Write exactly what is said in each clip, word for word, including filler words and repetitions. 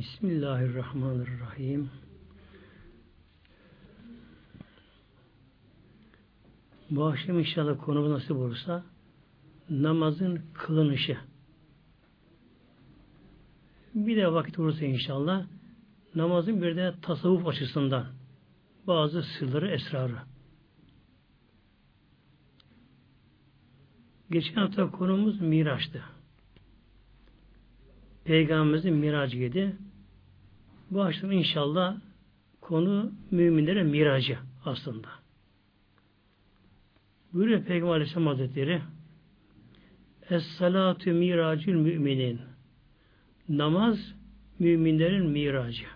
Bismillahirrahmanirrahim. Bu akşam inşallah konumuz nasip olursa namazın kılınışı. Bir de vakit olursa inşallah namazın bir de tasavvuf açısından bazı sırları, esrarı. Geçen hafta konumuz Miraç'tı. Peygamberimizin miracıydı. Bu akşam inşallah konu müminlere miracı aslında. Buyuruyor Peygamber Aleyhisselam Hazretleri, Es-salatu miracül müminin. Namaz müminlerin miracı.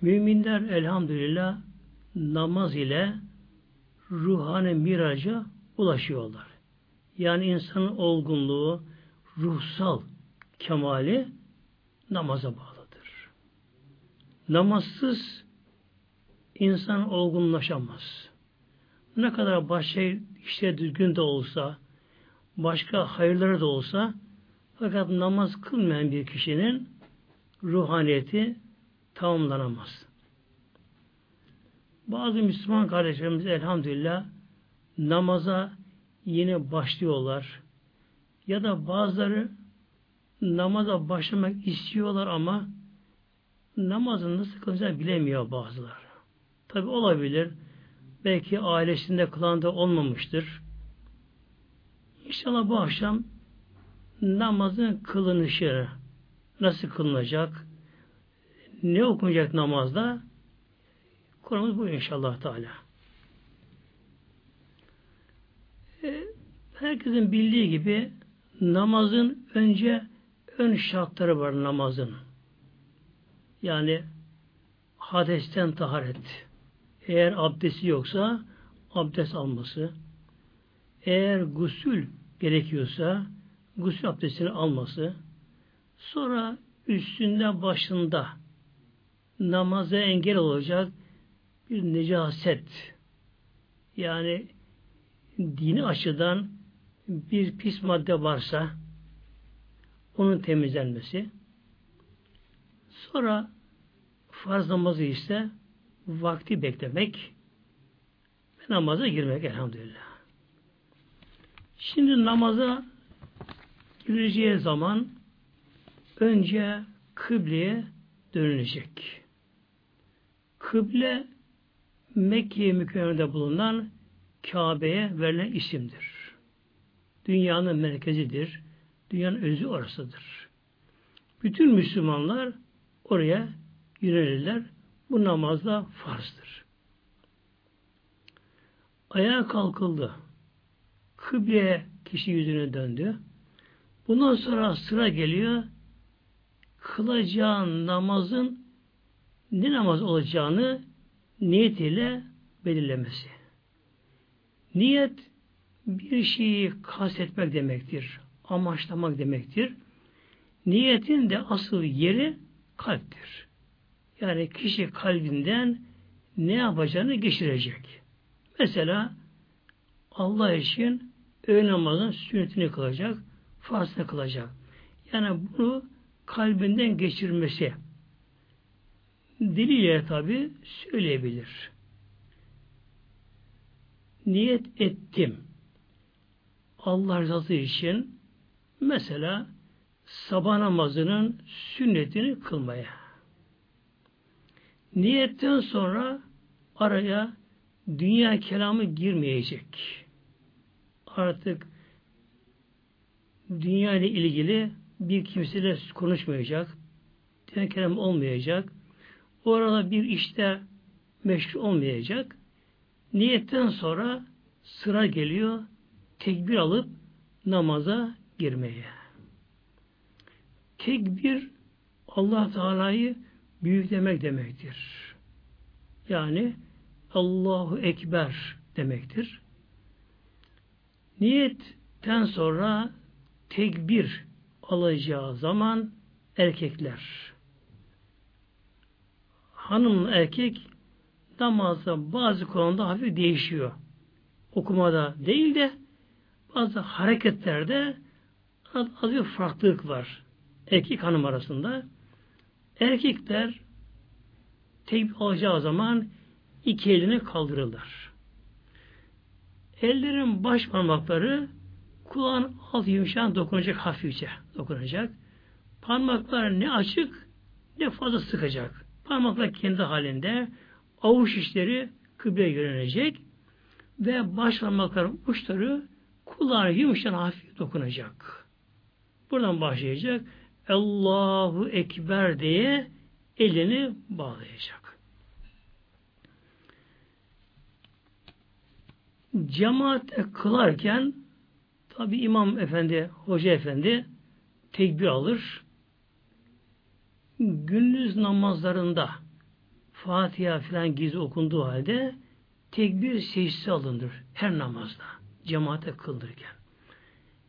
Müminler elhamdülillah namaz ile ruhani miraca ulaşıyorlar. Yani insanın olgunluğu, ruhsal kemali namaza bağlıdır. Namazsız insan olgunlaşamaz. Ne kadar başka işte düzgün de olsa, başka hayırları da olsa, fakat namaz kılmayan bir kişinin ruhaniyeti tamamlanamaz. Bazı Müslüman kardeşlerimiz elhamdülillah namaza yine başlıyorlar. Ya da bazıları namaza başlamak istiyorlar ama namazın nasıl kılacağını bilemiyor bazıları. Tabi olabilir. Belki ailesinde kılan da olmamıştır. İnşallah bu akşam namazın kılınışı, nasıl kılınacak, ne okunacak namazda, konumuz bu inşallah Teala. E, herkesin bildiği gibi namazın önce ön şartları var namazın. Yani hadesten taharet. Eğer abdesti yoksa abdest alması. Eğer gusül gerekiyorsa gusül abdestini alması. Sonra üstünde başında namaza engel olacak bir necaset. Yani dini açıdan bir pis madde varsa onun temizlenmesi. Sonra farz namazı ise vakti beklemek ve namaza girmek elhamdülillah. Şimdi namaza gireceği zaman önce kıbleye dönülecek. Kıble Mekke-i Mükerreme'de bulunan Kabe'ye verilen isimdir. Dünyanın merkezidir. Dünyanın özü orasıdır. Bütün Müslümanlar oraya yönelirler. Bu namaz da farzdır. Ayağa kalkıldı. Kıbleye kişi yüzüne döndü. Bundan sonra sıra geliyor. Kılacağın namazın ne namaz olacağını niyetiyle belirlemesi. Niyet bir şeyi kastetmek demektir. Amaçlamak demektir. Niyetin de asıl yeri kalptir. Yani kişi kalbinden ne yapacağını geçirecek. Mesela Allah için öğle namazın sünnetini kılacak, farzını kılacak. Yani bunu kalbinden geçirmesi. Diliyle tabi söyleyebilir. Niyet ettim. Allah rızası için mesela sabah namazının sünnetini kılmaya. Niyetten sonra araya dünya kelamı girmeyecek. Artık dünya ile ilgili bir kimseyle konuşmayacak. Dünya kelamı olmayacak. Orada bir işte meşgul olmayacak. Niyetten sonra sıra geliyor tekbir alıp namaza girmeye. Tekbir Allah Teala'yı büyüklemek demektir. Yani Allahu Ekber demektir. Niyetten sonra tekbir alacağı zaman erkekler, hanım erkek namazda bazı konuda hafif değişiyor. Okumada değil de bazı hareketlerde az bir farklılık var. erkek hanım arasında. Erkekler tekbir alacağı zaman iki elini kaldırırlar. Ellerin baş parmakları kulağın alt yumuşağına dokunacak, hafifçe dokunacak. Parmaklar ne açık ne fazla sıkacak. Parmaklar kendi halinde, avuç içleri kıbleye yönelecek ve baş parmakların uçları kulağın yumuşağına hafif dokunacak. Buradan başlayacak. Allahu Ekber diye elini bağlayacak. Cemaat kılarken tabi imam efendi, hoca efendi tekbir alır. Gündüz namazlarında Fatiha filan gizli okunduğu halde tekbir secdesi alınır her namazda, cemaate kıldırırken.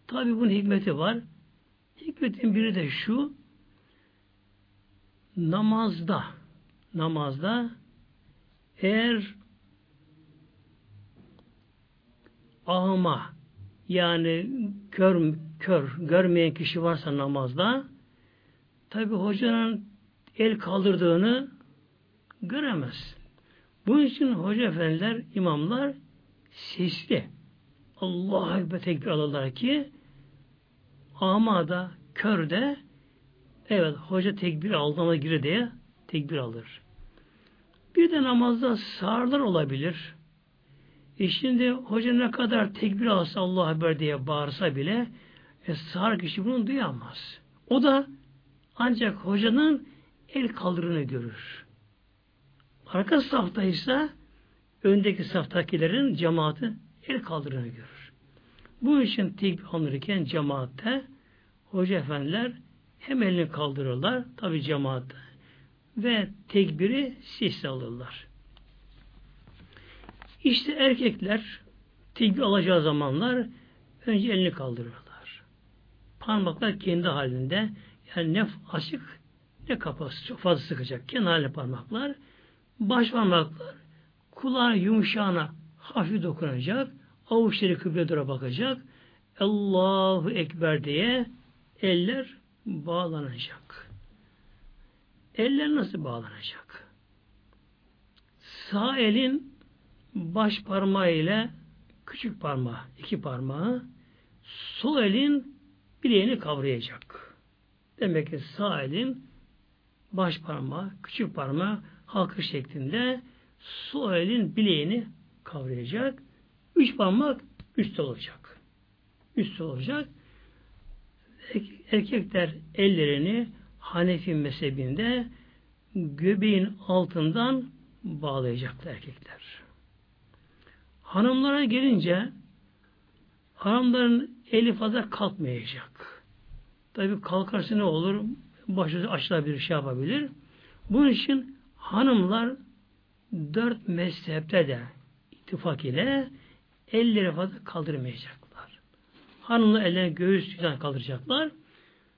Tabi bunun hikmeti var. Hikmetin biri de şu: namazda namazda eğer ahma, yani kör, kör görmeyen kişi varsa namazda, tabi hocanın el kaldırdığını göremez. Bunun için hoca efendiler, imamlar sesli Allah'a ekber tekbir alırlar ki ama da, kör de, evet hoca tekbir aldığına gire diye tekbir alır. Bir de namazda sağırlar olabilir. E şimdi hoca ne kadar tekbir alsa, Allah'a ekber diye bağırsa bile e, sağır kişi bunu duyamaz. O da ancak hocanın el kaldırını görür. Arka saftaysa öndeki saftakilerin, cemaatin el kaldırını görür. Bu için tekbir alınırken cemaatte hoca efendiler hem elini kaldırırlar tabi cemaatte ve tekbiri sesle alırlar. İşte erkekler tekbir alacağı zamanlar önce elini kaldırırlar. Parmaklar kendi halinde, yani ne açık ne kapalı, çok fazla sıkacak kendi haline parmaklar. Baş parmaklar kulağın yumuşağına hafif dokunacak. Avuçları kıbleye doğru bakacak. Allahu Ekber diye eller bağlanacak. Eller nasıl bağlanacak? Sağ elin baş parmağı ile küçük parmağı, iki parmağı, sol elin bileğini kavrayacak. Demek ki sağ elin baş parmağı, küçük parmağı halkı şeklinde sol elin bileğini kavrayacak. Üç parmak üstte olacak. Üstte olacak. Erkekler ellerini Hanefi mezhebinde göbeğin altından bağlayacaklar erkekler. Hanımlara gelince, hanımların eli fazla kalkmayacak. Tabii kalkarsa ne olur? Başı açılabilir, şey yapabilir. Bunun için hanımlar dört mezhepte de ittifak ile elleri fazla kaldırmayacaklar. Hanımlar ellerini göğüsten kaldıracaklar.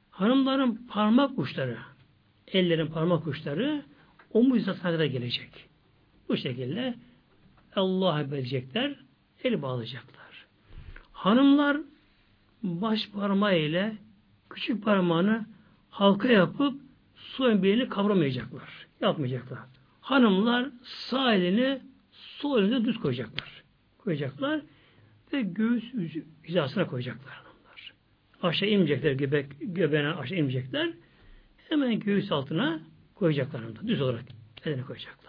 Hanımların parmak uçları, ellerin parmak uçları omuz hizasına kadar gelecek. Bu şekilde Allah'a verecekler, el bağlayacaklar. Hanımlar baş parmağı ile küçük parmağını halka yapıp sol elini kavramayacaklar, yapmayacaklar. Hanımlar sağ elini sol eline düz koyacaklar. koyacaklar ve göğüs hizasına koyacaklar hanımlar. Aşağı inmeyecekler, göbek, göbeğine aşağı inmeyecekler. Hemen göğüs altına koyacaklar hanımlar. Düz olarak eline koyacaklar.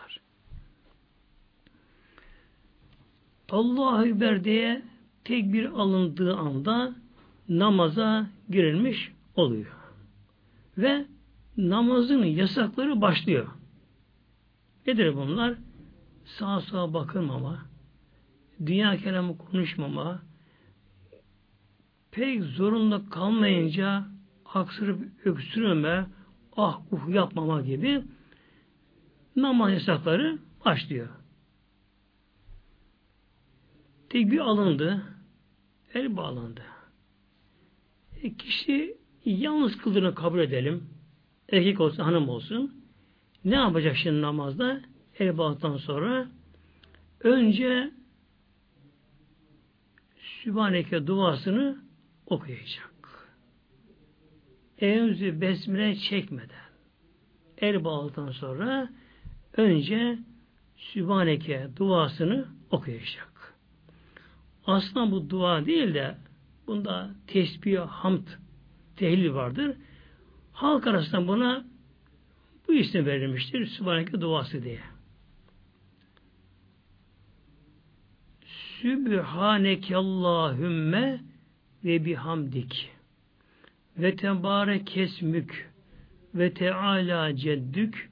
Allahu Ekber diye tekbir alındığı anda namaza girilmiş oluyor. Ve namazın yasakları başlıyor. Nedir bunlar? Sağa sağa bakılmama, dünya kelamı konuşmama, pek zorunda kalmayınca aksırıp öksürme, ah uh yapmama gibi namaz yasakları başlıyor. Tekbir alındı, el bağlandı. E kişi yalnız kıldığını kabul edelim. Erkek olsun, hanım olsun. Ne yapacak şimdi namazda? El bağlandıktan sonra önce Sübhaneke duasını okuyacak. Eûzü besmele çekmeden el bağladıktan sonra önce Sübhaneke duasını okuyacak. Aslında bu dua değil de bunda tesbih, hamd, tehlil vardır. Halk arasında buna bu isim verilmiştir. Sübhaneke duası diye. Sübhanekallahümme ve bihamdik ve tebarek esmük ve teala ceddük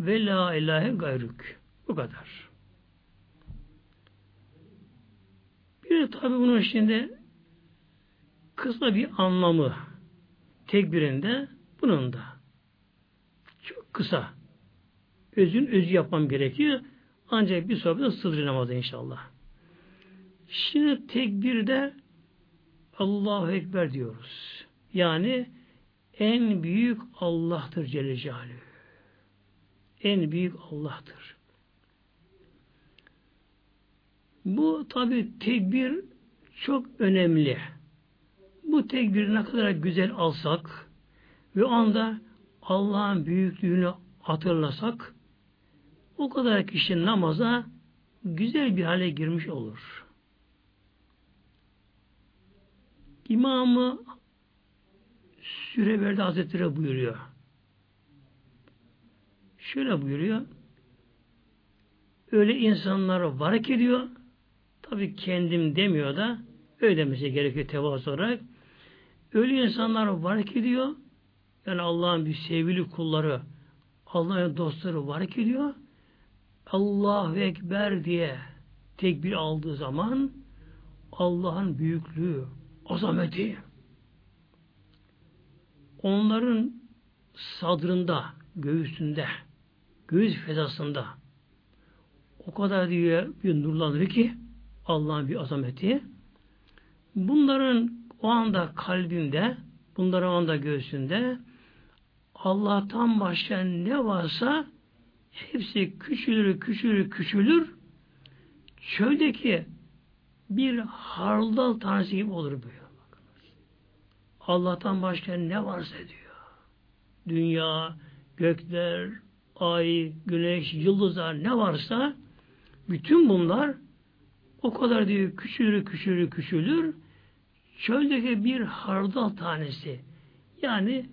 ve la ilahe gayrük. Bu kadar. Bir de tabi bunun içinde kısa bir anlamı tekbirinde bunun da çok kısa. Özün özü yapmam gerekiyor. Ancak bir sohbette sığdırı namazı inşallah. Şimdi tekbirde Allahu Ekber diyoruz. Yani en büyük Allah'tır Celle Celaluhu. En büyük Allah'tır. Bu tabi tekbir çok önemli. Bu tekbiri ne kadar güzel alsak ve anda Allah'ın büyüklüğünü hatırlasak o kadar kişi namaza güzel bir hale girmiş olur. İmamı Süreverdi Hazretleri buyuruyor. Şöyle buyuruyor. Öyle insanlara varak ediyor. Tabii kendim demiyor da öyle demesi gerekiyor tevazu olarak. Öyle insanlara varak ediyor. Yani Allah'ın bir sevgili kulları, Allah'ın dostları varak ediyor. Allahu Ekber diye tekbir aldığı zaman Allah'ın büyüklüğü, azameti onların sadrında, göğsünde, göğüs fezasında o kadar diye bir nurlanır ki Allah'ın bir azameti. Bunların o anda kalbinde, bunların o anda göğsünde Allah'tan başka ne varsa hepsi küçülür, küçülür, küçülür. Çöldeki bir hardal tanesi gibi olur bu. Allah'tan başka ne varsa diyor. Dünya, gökler, ay, güneş, yıldızlar ne varsa bütün bunlar o kadar diyor küçülür, küçülür, küçülür. Çöldeki bir hardal tanesi yani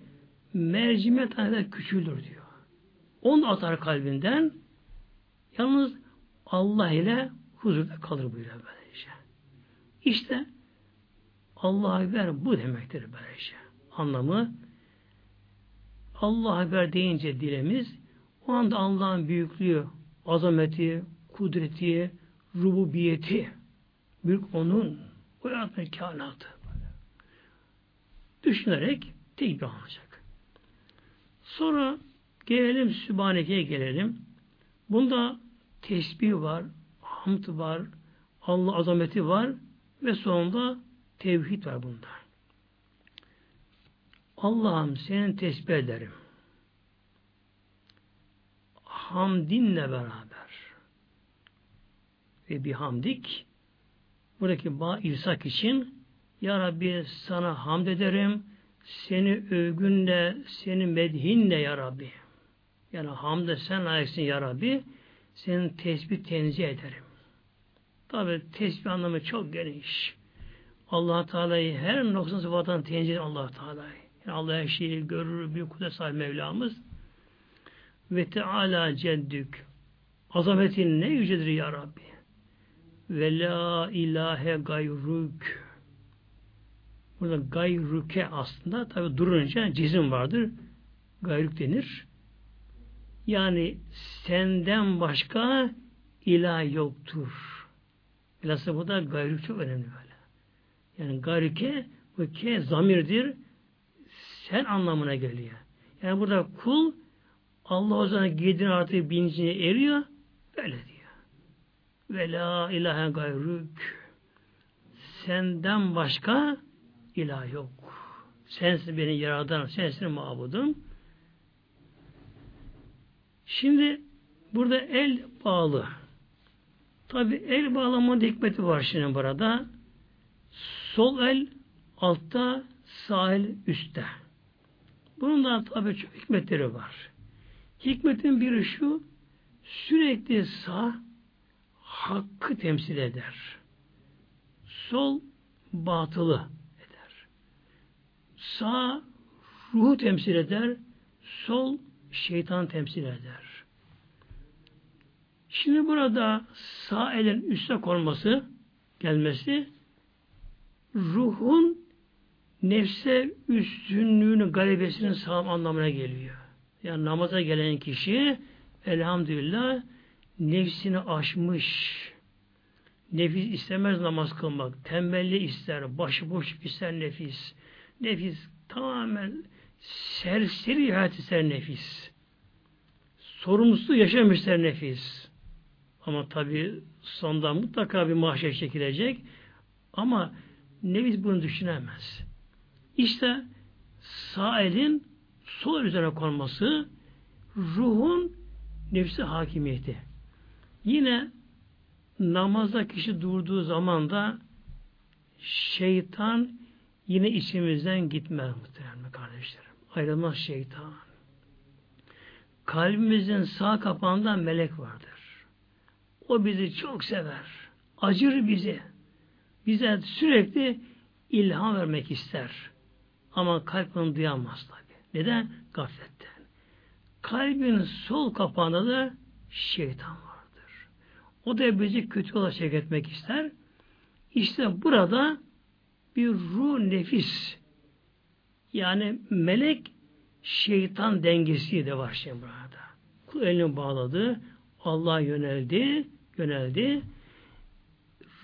mercimek tanesi küçülür diyor. Onu atar kalbinden yalnız Allah ile huzurda kalır buyuruyor böylece. İşte Allah'a Ekber bu demektir böylece. Anlamı Allah'a Ekber deyince dilemiz o anda Allah'ın büyüklüğü, azameti, kudreti, rububiyeti büyük onun o yaratma kânatı düşünerek tekbir alacak. Sonra gelelim Sübhaneke'ye gelelim. Bunda tesbih var, hamd var, Allah azameti var ve sonunda tevhid var bunda. Allah'ım senin tesbih ederim. Hamdinle beraber ve bihamdik buradaki bağ irsak için Ya Rabbi sana hamd ederim. Seni övgünle, seni medhinle Ya Rabbi. Yani hamde sen layıksın Ya Rabbi. Senin tesbih tenzih ederim. Tabi tesbih anlamı çok geniş. Allah-u Teala'yı her noksan sıfatından tenzih eden Allah-u Teala'yı. Yani Allah her şeyi görür, büyük kudret sahibi Mevlamız. Ve Teala ceddük. Azametin ne yücedir Ya Rabbi. Ve la ilahe gayrük. Burada gayrüke aslında tabi durunca cezim vardır. Gayrük denir. Yani senden başka ilah yoktur. Bilhassa bu da gayrük çok önemli böyle. Yani garike, bu ke zamirdir. Sen anlamına geliyor. Yani burada kul Allah o zaman giydin artık bilincine eriyor. Böyle diyor. Ve la ilahe gayrük. Senden başka ilah yok. Sensin beni yaradan, sensin mabudum. Şimdi burada el bağlı. Tabi el bağlamanın hikmeti var şimdi burada. Sol el altta, sağ el üstte. Bunun da tabi çok hikmetleri var. Hikmetin biri şu, sürekli sağ hakkı temsil eder. Sol batılı eder. Sağ ruhu temsil eder. Sol şeytan temsil eder. Şimdi burada sağ elin üste konması, gelmesi ruhun nefse üstünlüğünün galibesinin sağlam anlamına geliyor. Yani namaza gelen kişi elhamdülillah nefsini aşmış. Nefis istemez namaz kılmak. Tembelli ister, başıboş ister nefis. Nefis tamamen serseri hayat ister nefis. Sorumsuz yaşam ister nefis. Ama tabi sonda mutlaka bir mahşer çekilecek. Ama nefis bunu düşünemez. İşte sağ elin sol üzerine konması ruhun nefsi hakimiyeti. Yine namazda kişi durduğu zaman da şeytan yine içimizden gitmez muhtemelen kardeşlerim. Ayrılmaz şeytan. Kalbimizin sağ kapağında melek vardır. O bizi çok sever. Acır bizi. Bize sürekli ilham vermek ister. Ama kalp onu duyamaz tabii. Neden? Gafletten. Kalbin sol kapağında da şeytan vardır. O da bizi kötü yola sevk etmek ister. İşte burada bir ruh nefis, yani melek şeytan dengesi de var şimdi burada. Kul elini bağladı, Allah'a yöneldi, yöneldi.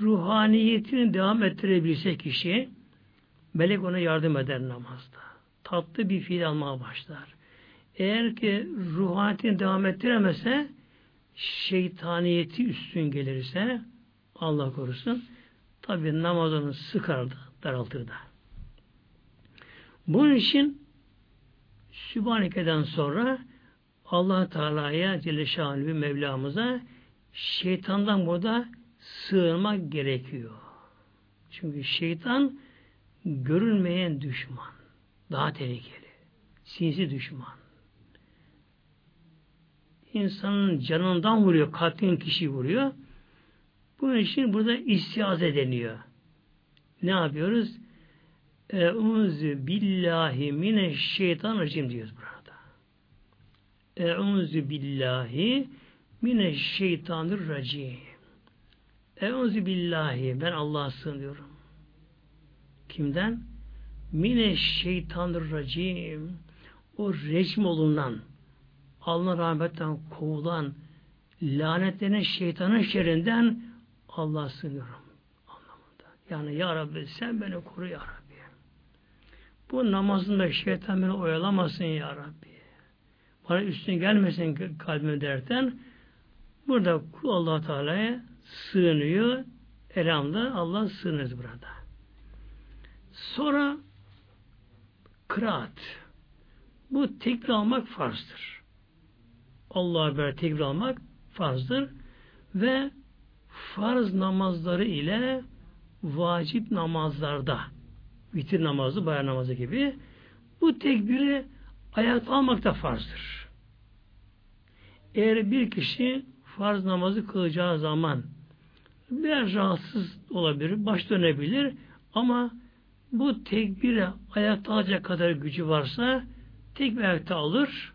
Ruhaniyetini devam ettirebilse kişi, melek ona yardım eder namazda. Tatlı bir fiil almaya başlar. Eğer ki ruhaniyetini devam ettiremese, şeytaniyeti üstün gelirse, Allah korusun, tabi namazını sıkar da, daraltır da. Bunun için Sübhaneke'den sonra Allah Teala'ya, Celle Şanlı Mevlamıza şeytandan burada sığınmak gerekiyor. Çünkü şeytan görünmeyen düşman. Daha tehlikeli. Sinsi düşman. İnsanın canından vuruyor, katlin kişi vuruyor. Bunun için burada istiaze deniyor. Ne yapıyoruz? Eûzü billahi mineşşeytanirracim diyoruz burada. Eûzü billahi mineşşeytanirracim. Eûzü billahi, ben Allah'a sığınıyorum. Kimden? Mineşşeytanirracim. O recm olunan, Allah rahmetten kovulan, lanetlenen şeytanın şerrinden Allah'a sığınıyorum anlamında. Yani ya Rabbi sen beni koru ya Rabbi. Bu namazında şeytan beni oyalamasın ya Rabbi. Bana üstüne gelmesin kalbime derken burada kul Allah Teala'ya sığınıyor. Elhamdülillah Allah sığınır burada. Sonra kıraat. Bu tekbir almak farzdır. Allah'a beraber tekbir almak farzdır ve farz namazları ile vacip namazlarda, vitir namazı, bayram namazı gibi bu tekbiri ayakta almak da farzdır. Eğer bir kişi farz namazı kılacağı zaman biraz rahatsız olabilir, baş dönebilir ama bu tekbire ayakta alacak kadar gücü varsa tekbir ayakta alır.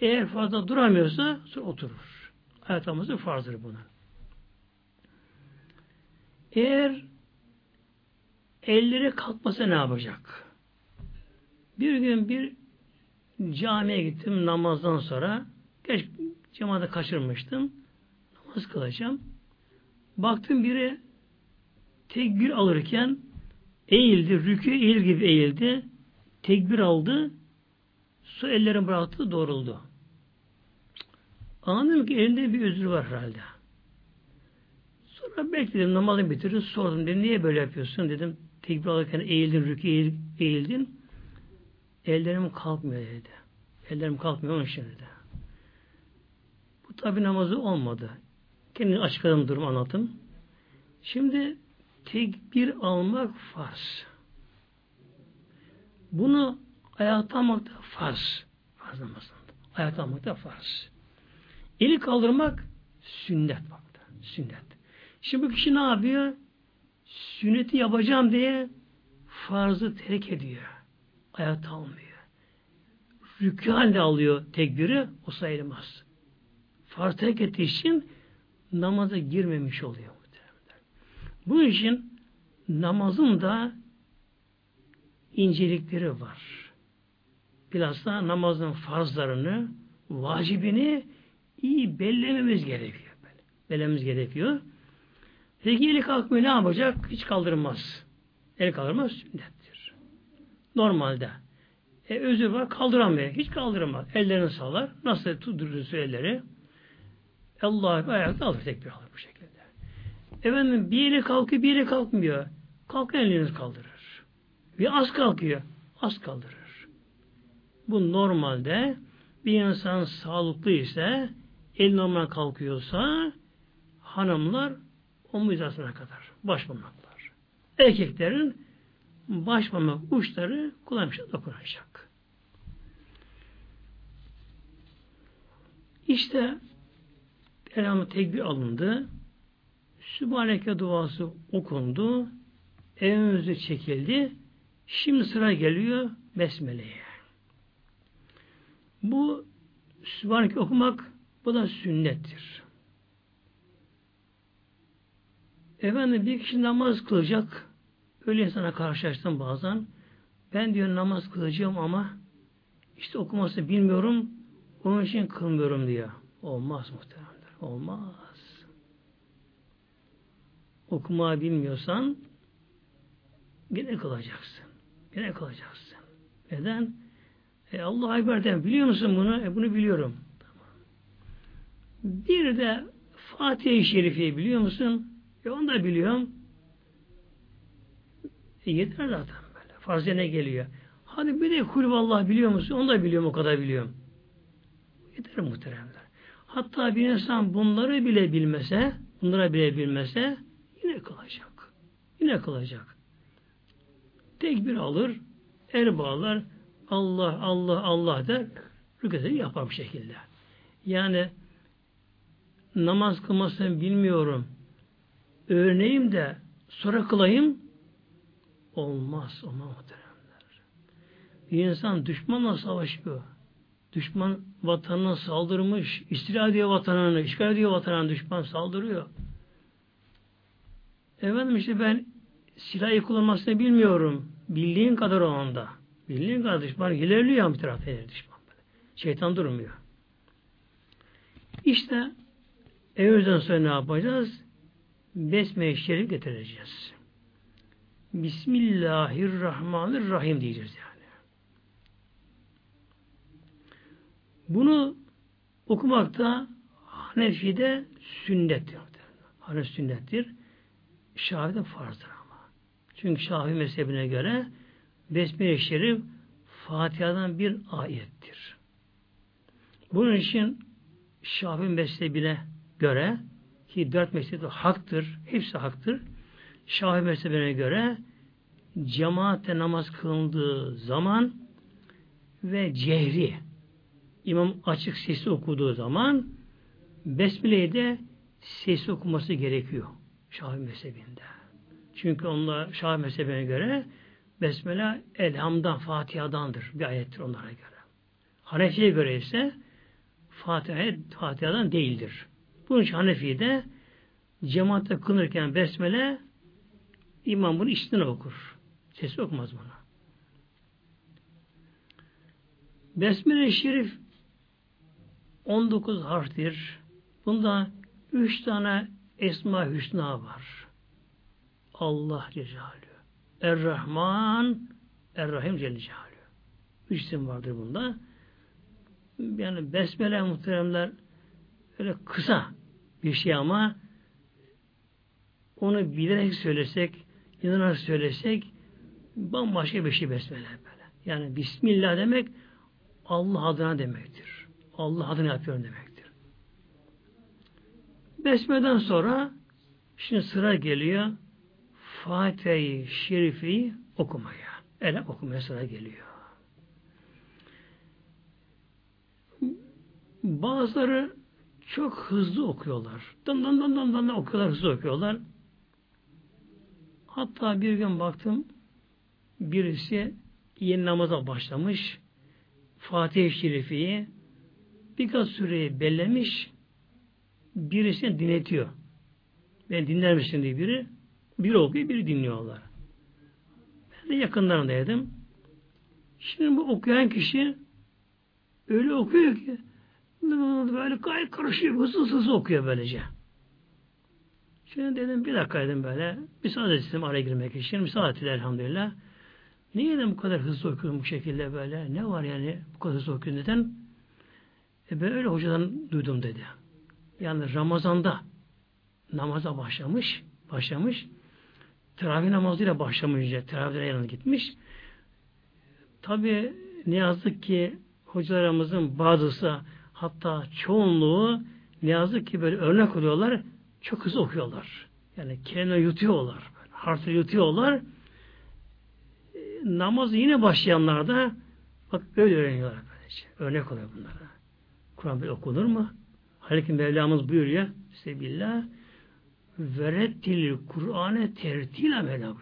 Eğer fazla duramıyorsa sonra oturur. Ayakta alması farzdır buna. Eğer elleri kalkmasa ne yapacak? Bir gün bir camiye gittim namazdan sonra. Geç cemaati kaçırmıştım. Namaz kılacağım. Baktım biri tekbir alırken eğildi. Rükü eğil gibi eğildi. Tekbir aldı. Su ellerini bıraktı. Doğruldu. Anladım ki elinde bir özür var herhalde. Bekledim, namazını bitirdim, sordum dedim, niye böyle yapıyorsun dedim, tekbir alırken eğildin, rükü eğildin, ellerim kalkmıyor dedi, ellerim kalkmıyor onun için dedi. Bu tabi namazı olmadı, kendini açıkladım, durum anlattım. Şimdi tekbir almak farz, bunu ayaklanmak da farz. Farz namazında. Ayaklanmak da farz. Eli kaldırmak sünnet bakta. Sünnet. Şimdi bu kişi ne yapıyor? Sünneti yapacağım diye farzı terk ediyor. Ayakta almıyor. Rükû halinde alıyor tekbiri, o sayılmaz. Farz terk ettiği için namaza girmemiş oluyor. Bu işin namazın da incelikleri var. Bilhassa namazın farzlarını, vacibini iyi bellememiz gerekiyor. Bellememiz gerekiyor. Peki eli kalkmıyor, ne yapacak? Hiç kaldırmaz. El kaldırmaz sünnettir. Normalde. E, özür var, kaldıramıyor. Hiç kaldıramaz. Ellerini sallar. Nasıl tutturursa elleri. Allah'ın ayakta alır, tekbir alır bu şekilde. Efendim bir eli kalkıyor, bir eli kalkmıyor. Kalkan elini kaldırır. Bir az kalkıyor, az kaldırır. Bu normalde bir insan sağlıklı ise, el normal kalkıyorsa hanımlar omuz hizasına kadar başparmaklar. Erkeklerin başparmak uçları kullanmışlar, dokunacak. İşte elhamdülillah tekbir alındı. Sübhaneke duası okundu. Evimize çekildi. Şimdi sıra geliyor Besmele'ye. Bu Sübhaneke okumak, bu da sünnettir. Efendim bir kişi namaz kılacak. Öyle insana karşılaştım bazen. Ben diyor namaz kılacağım ama işte okumasını bilmiyorum. Onun için kılmıyorum diyor. Olmaz muhteremdir. Olmaz. Okumayı bilmiyorsan gene kalacaksın. Gene kalacaksın. Neden? E Allah'a ibadetten biliyor musun bunu? E bunu biliyorum. Tamam. Bir de Fatiha-i Şerife'yi biliyor musun? E onu da biliyorum. E yeter zaten böyle. Farzene geliyor. Hadi bir de Kulüvallah biliyor musun? Onu da biliyorum, o kadar biliyorum. Yeter muhteremler. Hatta bir insan bunları bile bilmese, bunlara bile bilmese Yine kalacak. Yine kalacak. Tekbir alır, el bağlar, Allah, Allah, Allah der, rükû yapar bu şekilde. Yani namaz kılmasını bilmiyorum, öğreneyim de sonra kılayım, olmaz, olmaz muhteremler. Bir insan düşmanla savaşıyor. Düşman vatanına saldırmış, istila ediyor vatanını, işgal ediyor vatanını, düşman saldırıyor. Efendim işte ben silahı kullanmasını bilmiyorum. Bildiğin kadar o anda. Bildiğin kadar düşman ilerliyor bir tarafta ilerliyor düşman. Şeytan durmuyor. İşte evimizden sonra ne yapacağız? Besmele-i Şerif getireceğiz. Bismillahirrahmanirrahim diyeceğiz yani. Bunu okumakta Hanefi'de sünnettir. Hanefi sünnettir. Şafii'de farzdır ama. Çünkü Şafii mezhebine göre Besmele-i Şerif Fatiha'dan bir ayettir. Bunun için Şafii mezhebine göre ki dört mezhep haktır, hepsi haktır. Şafii mezhebine göre cemaatle namaz kılındığı zaman ve cehri imam açık sesi okuduğu zaman Besmele'yi de sesi okuması gerekiyor. Şafii mezhebinde. Çünkü onlar Şafii mezhebine göre Besmele elhamdan, Fatiha'dandır. Bir ayettir onlara göre. Hanefi'ye göre ise Fatiha, Fatiha'dan değildir. Bunun için Hanefi'de cemaatte kılınırken Besmele imam bunu içten okur. Sesi okumaz bana. Besmele-i Şerif on dokuz harftir. Bunda üç tane Esma-i Hüsna var. Allah Celle Celaluhu. Er-Rahman, Er-Rahim Celle Celaluhu. Üç isim vardır bunda. Yani Besmele muhteremler öyle kısa bir şey ama onu bilerek söylesek, inanarak söylesek bambaşka bir şey Besmele böyle. Yani Bismillah demek Allah adına demektir. Allah adına yapıyorum demektir. Besmele'den sonra şimdi sıra geliyor Fatiha-i Şerife'yi okumaya. Ele okumaya sıra geliyor. Bazıları çok hızlı okuyorlar. Dın dın dın dın dın okuyorlar, hızlı okuyorlar. Hatta bir gün baktım, birisi yeni namaza başlamış, Fatiha-i Şerife'yi birkaç süreyi bellemiş, birisini dinletiyor. Ben dinler misin diye biri, biri okuyor, biri dinliyorlar. Ben de yakınlarındaydım. Şimdi bu okuyan kişi öyle okuyor ki, böyle gayet karışıyor, hızlı hızlı okuyor böylece. Şimdi dedim, bir dakika dedim böyle, müsaade ettim araya girmek için, müsaade ettim elhamdülillah. Niye dedim bu kadar hızlı okuyordum bu şekilde böyle, ne var yani bu kadar hızlı okuyordum dedim. E ben öyle hocadan duydum dedi. Yani Ramazan'da namaza başlamış, başlamış, teravih namazıyla başlamış, teravihden yanına gitmiş. Tabi ne yazık ki hocalarımızın bazısı, hatta çoğunluğu ne yazık ki böyle örnek oluyorlar, çok hızlı okuyorlar. Yani kelimeyi yutuyorlar, harfleri yutuyorlar. E, namazı yine başlayanlar da bak öyle öğreniyorlar. Böylece. Örnek oluyor bunlara. Kur'an böyle okunur mu? Halbuki Mevlamız buyuruyor ya, Sebillah, verettil Kur'an'e tertila Mevla buyuruyor.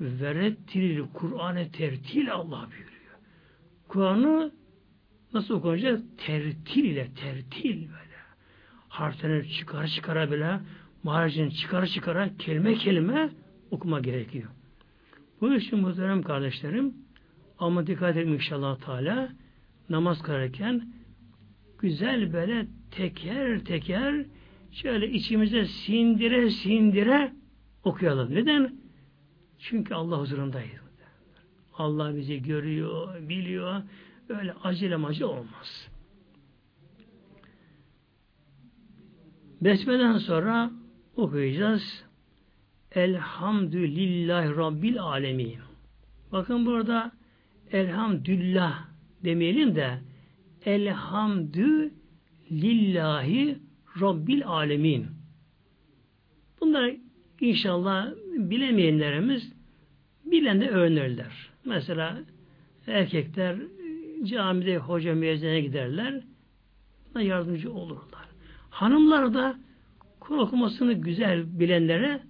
Verettil Kur'an'e tertila Allah buyuruyor. Kur'an'ı nasıl okunacak? Tertil ile, tertil böyle. Harfleri çıkar çıkara bile, maharicini çıkar çıkara kelime kelime okuma gerekiyor. Bu için muhterem kardeşlerim, ama dikkat edin inşallah Teala, namaz kılarken güzel böyle teker teker şöyle içimize sindire sindire okuyalım. Neden? Çünkü Allah huzurundayız. Allah bizi görüyor, biliyor. Öyle acele macele olmaz. Besmele'den sonra okuyacağız. Elhamdülillahi Rabbil Alemin. Bakın burada elhamdülillah demeyelim de elhamdülillahi Rabbil Alemin. Bunları inşallah bilemeyenlerimiz bilen de öğrenirler. Mesela erkekler camide hoca müezzine giderler. Buna yardımcı olurlar. Hanımlar da Kur'an okumasını güzel bilenlere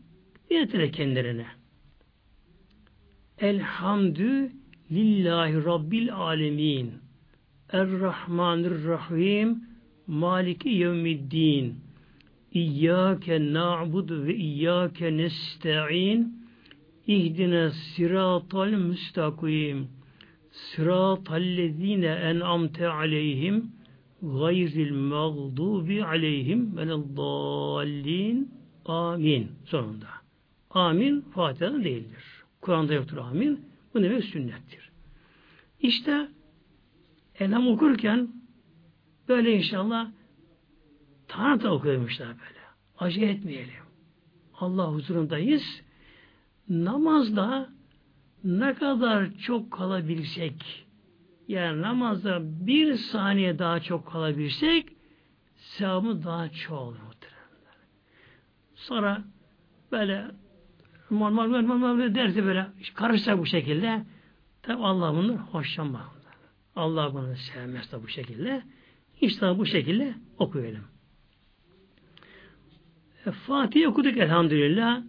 dinletir kendilerine. Elhamdülillahi Rabbil Alemin. Errahmanirrahim. Maliki yevmiddin. İyyâke na'budu ve iyyâke nesta'in. İhdine sirâtal müstakîm. Sıratallezine en'amte aleyhim gayril mağdubi aleyhim veleddallin. Amin. Sonunda. Amin Fatiha'da değildir. Kur'an'da yoktur amin. Bu demek sünnettir. İşte elham okurken böyle inşallah Tanrı'da okuyormuşlar böyle. Acele etmeyelim. Allah huzurundayız. Namazda ne kadar çok kalabilsek, yani namazda bir saniye daha çok kalabilsek, sevabı daha çoğalır muhtemelen. Sonra böyle mal mal mal mal derse böyle karışsa bu şekilde, tabi Allah bunu hoşlanmaz. Allah bunu sevmez de bu şekilde. İşte bu şekilde okuyalım. E, Fatih'i okuduk elhamdülillah.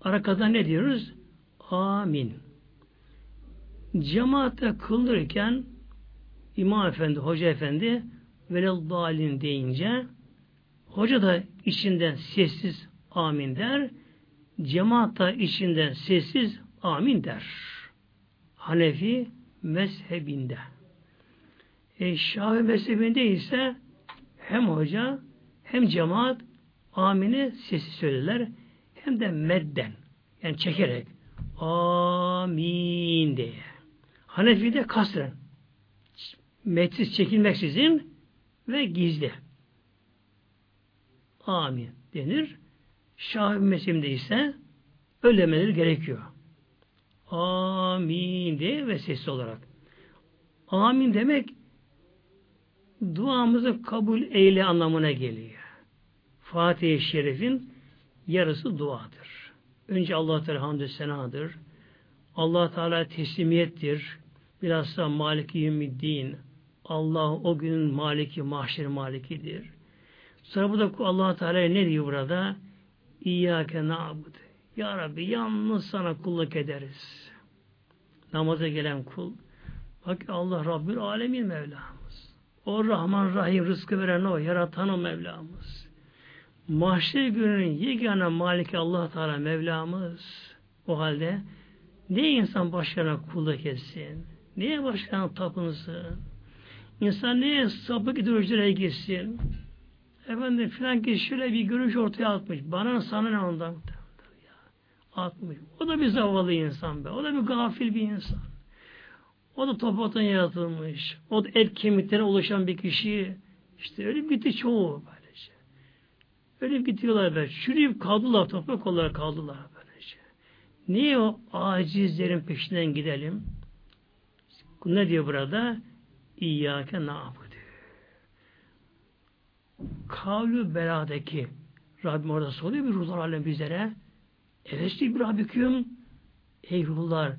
Arkada ne diyoruz? Amin. Cemaate kıldırırken İmam Efendi, Hoca Efendi veleddalin deyince hoca da içinden sessiz amin der. Cemaat da içinden sessiz amin der. Hanefi mezhebinde. E, Şafii mezhebinde ise hem hoca hem cemaat amini sessiz söylerler hem de medden yani çekerek amin diye. Hanefi'de kasren, metsiz, çekilmeksizin ve gizli. Amin denir. Şafii mezhebinde ise ölemeleri gerekiyor. Amin diye ve sesli olarak. Amin demek duamızı kabul eyle anlamına geliyor. Fatiha-i Şerif'in yarısı duadır. Önce Allah-u Teala hamdü senadır. Allah-u Teala teslimiyettir. Bilhassa Malik-i Yevmiddin, Allah o günün maliki, mahşer malikidir. Sonra burada Allah-u Teala ne diyor burada? İyyâke na'budu. Ya Rabbi yalnız sana kulluk ederiz. Namaza gelen kul. Bak Allah Rabbül Alemin Mevlamız. O Rahman Rahim rızkı veren o, yaratan o Mevlamız. Mahşer gününün yegane maliki Allah-u Teala Mevlamız. O halde ne insan başlarına kulluk etsin? Neye başlarına tapınsın? İnsan neye sapık ideolojilere gitsin? Efendim filan kişi şöyle bir görüş ortaya atmış. Bana sana ne ondan? Atmış. O da bir zavallı insan be. O da bir gafil bir insan. O da topraktan yaratılmış. O da et kemiklerine ulaşan bir kişi. İşte ölüp gitti çoğu böylece. Ölüp gidiyorlar böyle. Çürüyüp kaldılar. Toprak olarak kaldılar böylece. Niye o acizlerin peşinden gidelim? Ne diyor burada? İyyâke na'budu. Kavlu beladaki Rabbim orada soruyor bir ruhlar alem bizlere. Evesli bir Rabbiküm. Ey ruhlar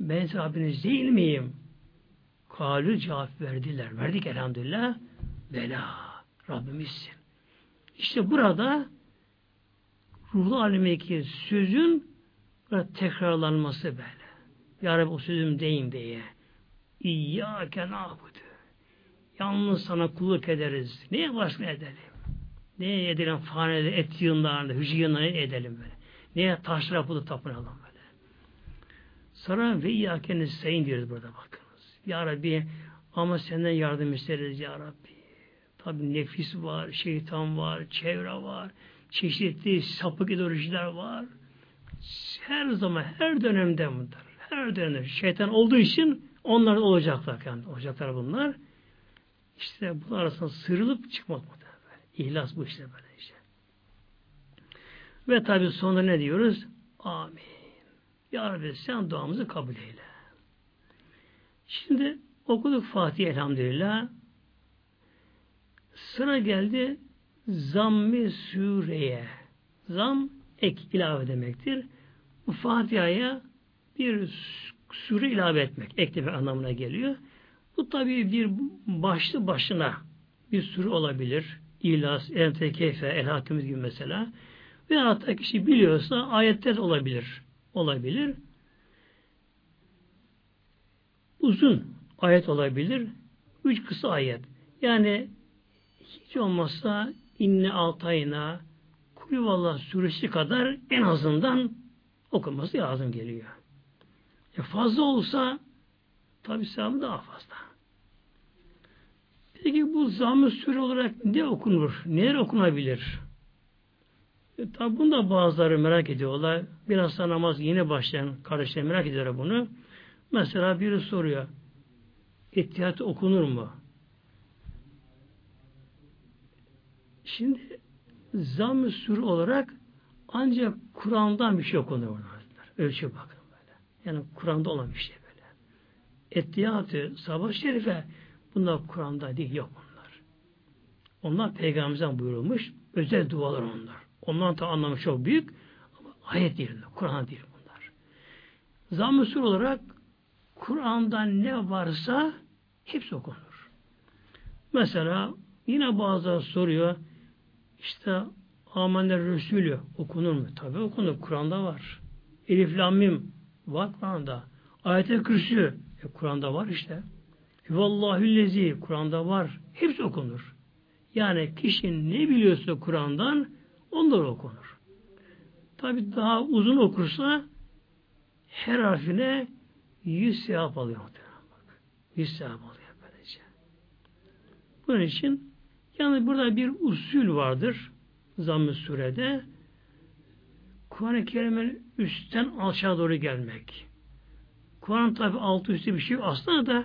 ben Rabbiniz değil miyim? Kavlu cevap verdiler. Verdik elhamdülillah. Bela. Rabbimizsin. İşte burada ruhlar alemdeki sözün tekrarlanması böyle. Ya Rabbi o sözüm deyim diye. İyyâke na'budu. Yalnız sana kulluk ederiz. Neye başka edelim? Neye edelim? Fanede, et yığınlarında, hücre yığınlarında edelim böyle. Neye taşlara bulup tapınalım böyle. Sonra ve iyyâke nestaîn diyoruz burada bakınız. Ya Rabbi ama senden yardım isteriz ya Rabbi. Tabi nefis var, şeytan var, çevre var, çeşitli sapık ideolojiler var. Her zaman, her dönemde bunlar. Her dönemde. Şeytan olduğu için onlar olacaklar. Yani olacaklar bunlar. İşte bunun arasından sıyrılıp çıkmak mı? İhlas bu işte böyle işte. Ve tabi sonunda ne diyoruz? Amin. Ya Rabbi sen duamızı kabul eyle. Şimdi okuduk Fatiha elhamdülillah. Sıra geldi Zamm-ı Sûre'ye. Zam ek ilave demektir. Bu Fatiha'ya bir sure ilave etmek. Ekleme anlamına geliyor. Bu tabii bir başlı başına bir sure olabilir. İhlas, El-Te Keyfe, El-Hakim gibi mesela. Ve hatta kişi biliyorsa ayette de olabilir. Olabilir. Uzun ayet olabilir. Üç kısa ayet. Yani hiç olmazsa İnne Altayna Kulüvallah suresi kadar en azından okunması lazım geliyor. E fazla olsa tabi sahabı daha fazla. Peki bu Zamm-ı Sûre olarak ne okunur? Neler okunabilir? E, tabi bunu da bazıları merak ediyorlar. Biraz da namaz yeni başlayan kardeşler merak ediyorlar bunu. Mesela biri soruyor. İttihat okunur mu? Şimdi Zamm-ı Sûre olarak ancak Kur'an'dan bir şey okunur. Ölçü bakın böyle. Yani Kur'an'da olan bir şey böyle. İttihatı, sabah şerife bunlar Kur'an'da değil, yok bunlar. Onlar Peygamberimizden buyurulmuş, özel dualar onlar. Onların da anlamı çok büyük, ama ayet değil, Kur'an değil bunlar. Zamm-ı Sûre olarak Kur'an'da ne varsa hepsi okunur. Mesela yine bazıları soruyor, işte Âmenel Resulü okunur mu? Tabii okunur, Kur'an'da var. Elif Lam Mim var Kur'an'da. Ayet-i Kürsü e, Kur'an'da var işte. Hüvallahüllezi Kur'an'da var. Hepsi okunur. Yani kişi ne biliyorsa Kur'an'dan onlar okunur. Tabi daha uzun okursa her harfine yüz sevap alıyor. Yüz sevap alıyor böylece. Bunun için yani burada bir usul vardır Zamm-ı Sûre'de. Kur'an-ı Kerim'in üstten aşağı doğru gelmek. Kur'an tabi altı üstü bir şey aslında da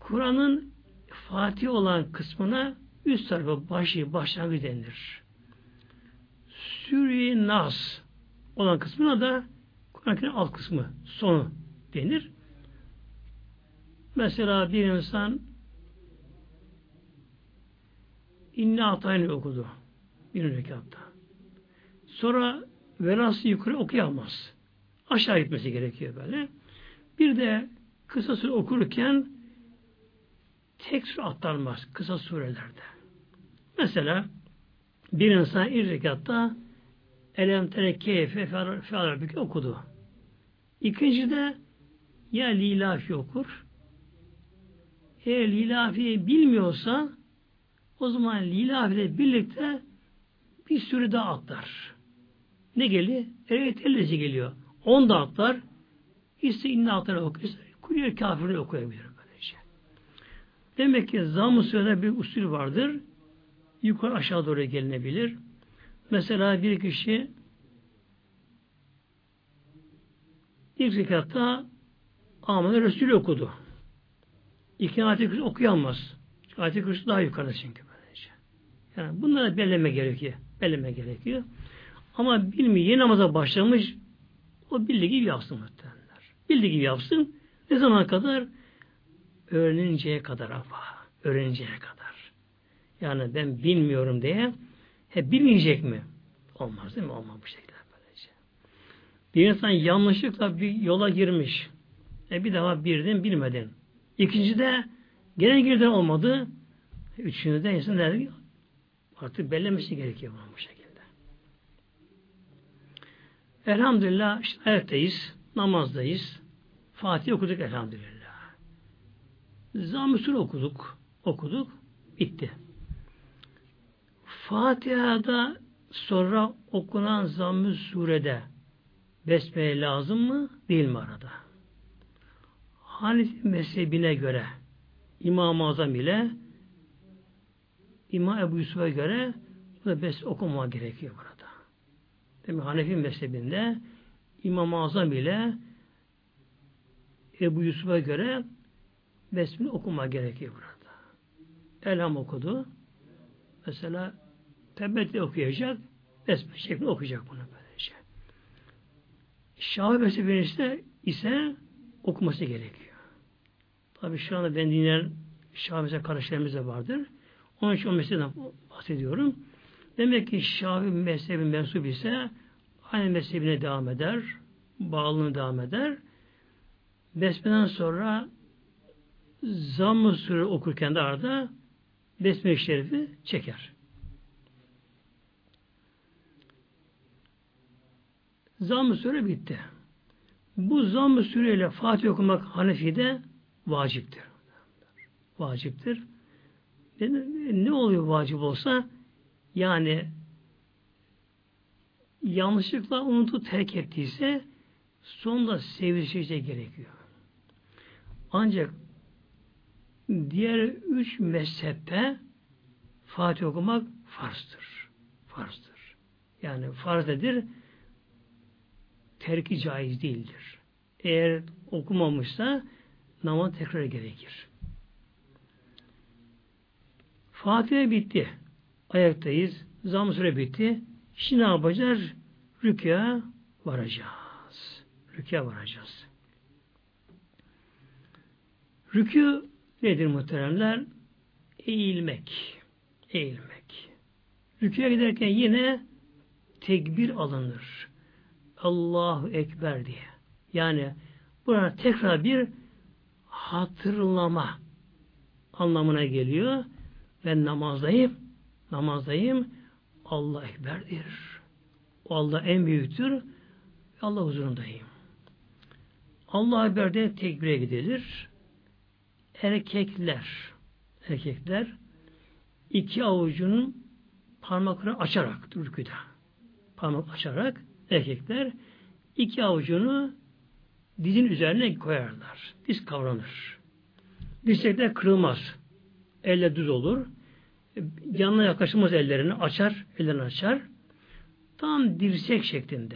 Kur'an'ın Fatiha olan kısmına üst tarafa başı, başlangıç denilir. Sûre-i Nas olan kısmına da Kur'an'ın alt kısmı, sonu denir. Mesela bir insan İnna Atayni okudu. Bir rekatta. Sonra velası yukarı okuyamaz. Aşağı gitmesi gerekiyor böyle. Bir de kısa süre okurken tek sure atlanmaz kısa surelerde. Mesela bir insan ilk rekatta Elem tere keyfe fe'al okudu. İkincide ya lilafi okur. Eğer lilafiyi bilmiyorsa o zaman lilafi ile birlikte bir sürü daha atlar. Ne geliyor? Evet ellesi geliyor. On da atlar. İşte inna atları okuyor. Kulüyor kafirini okuyabilir böylece. Demek ki zamm-ı sürede bir usul vardır. Yukarı aşağı doğru gelinebilir. Mesela bir kişi ilk rekatta Âmenâ Resulü okudu. İki ayet-i kürsü okuyamaz. Ayet-i kürsü daha yukarıda çünkü böylece. Yani bunlara belirleme gerekiyor. Belirleme gerekiyor. Ama bilmiyor. Yeni namaza başlamış o bildiği gibi yapsın muhtemelenler. Bildiği gibi yapsın. Ne zamana kadar? Öğreninceye kadar ama. Öğreninceye kadar. Yani ben bilmiyorum diye he bilmeyecek mi? Olmaz değil mi? Olmaz bu şekilde böylece. Bir insan yanlışlıkla bir yola girmiş. E bir daha birdin bilmedin. İkinci de gene girdin olmadı. Üçüncü de insan derdi artık bellemesi gerekiyor bu şekilde. Elhamdülillah işte ayakteyiz, namazdayız. Fatih okuduk elhamdülillah. Zamm-ı Sûre okuduk, okuduk, bitti. Fatiha'da sonra okunan Zamm-ı Sûre'de besmele lazım mı, değil mi arada? Hanefi mezhebine göre İmam-ı Azam ile İmam Ebu Yusuf'a göre burada besmele okumaya gerekiyor burada. Demek Hanefi mezhebinde İmam-ı Azam ile Ebu Yusuf'a göre besmele okuma gerekiyor burada. Elham okudu. Mesela tebbetle okuyacak, besmele şeklinde okuyacak bunu böylece. Şafii mezhebinde ise okuması gerekiyor. Tabii şu anda ben dinleyen Şafii mezhebinde kardeşlerimiz de vardır. Onun için o mezhebden bahsediyorum. Demek ki Şafii mezhebi mensup ise aynı mezhebine devam eder, bağlılığına devam eder. Besmele'den sonra Zamm-ı Sûre okurken de arada besmele-i şerifi çeker. Zamm-ı Sûre bitti. Bu Zamm-ı Sûre ile Fatih okumak Hanefi'de vaciptir. Vaciptir. Ne oluyor vacip olsa? Yani yanlışlıkla unutu terk ettiyse sonunda sevilişe gerekiyor. Ancak diğer üç mezhepte Fatih okumak farzdır. Farzdır. Yani farz nedir? Terki caiz değildir. Eğer okumamışsa namaz tekrar gerekir. Fatih'e bitti. Ayaktayız. Zamm-ı Sûre bitti. Şimdi ne yapacağız? Rükû'a varacağız. Rükû'a varacağız. Rükû nedir muhteremler? Eğilmek. Eğilmek. Rükû'a giderken yine tekbir alınır. Allahu Ekber diye. Yani burada tekrar bir hatırlama anlamına geliyor. Ben namazdayım. Namazdayım, Allah ekberdir. O Allah en büyüktür. Allah huzurundayım. Allah ekberde tekbire gidilir. Erkekler, erkekler iki avucunun parmaklarını açarak türküde, parmak açarak erkekler iki avucunu dizin üzerine koyarlar. Diz kavranır. Dirsekler kırılmaz. Elle düz olur. Yanına yaklaşılmaz ellerini açar, ellerini açar. Tam dirsek şeklinde.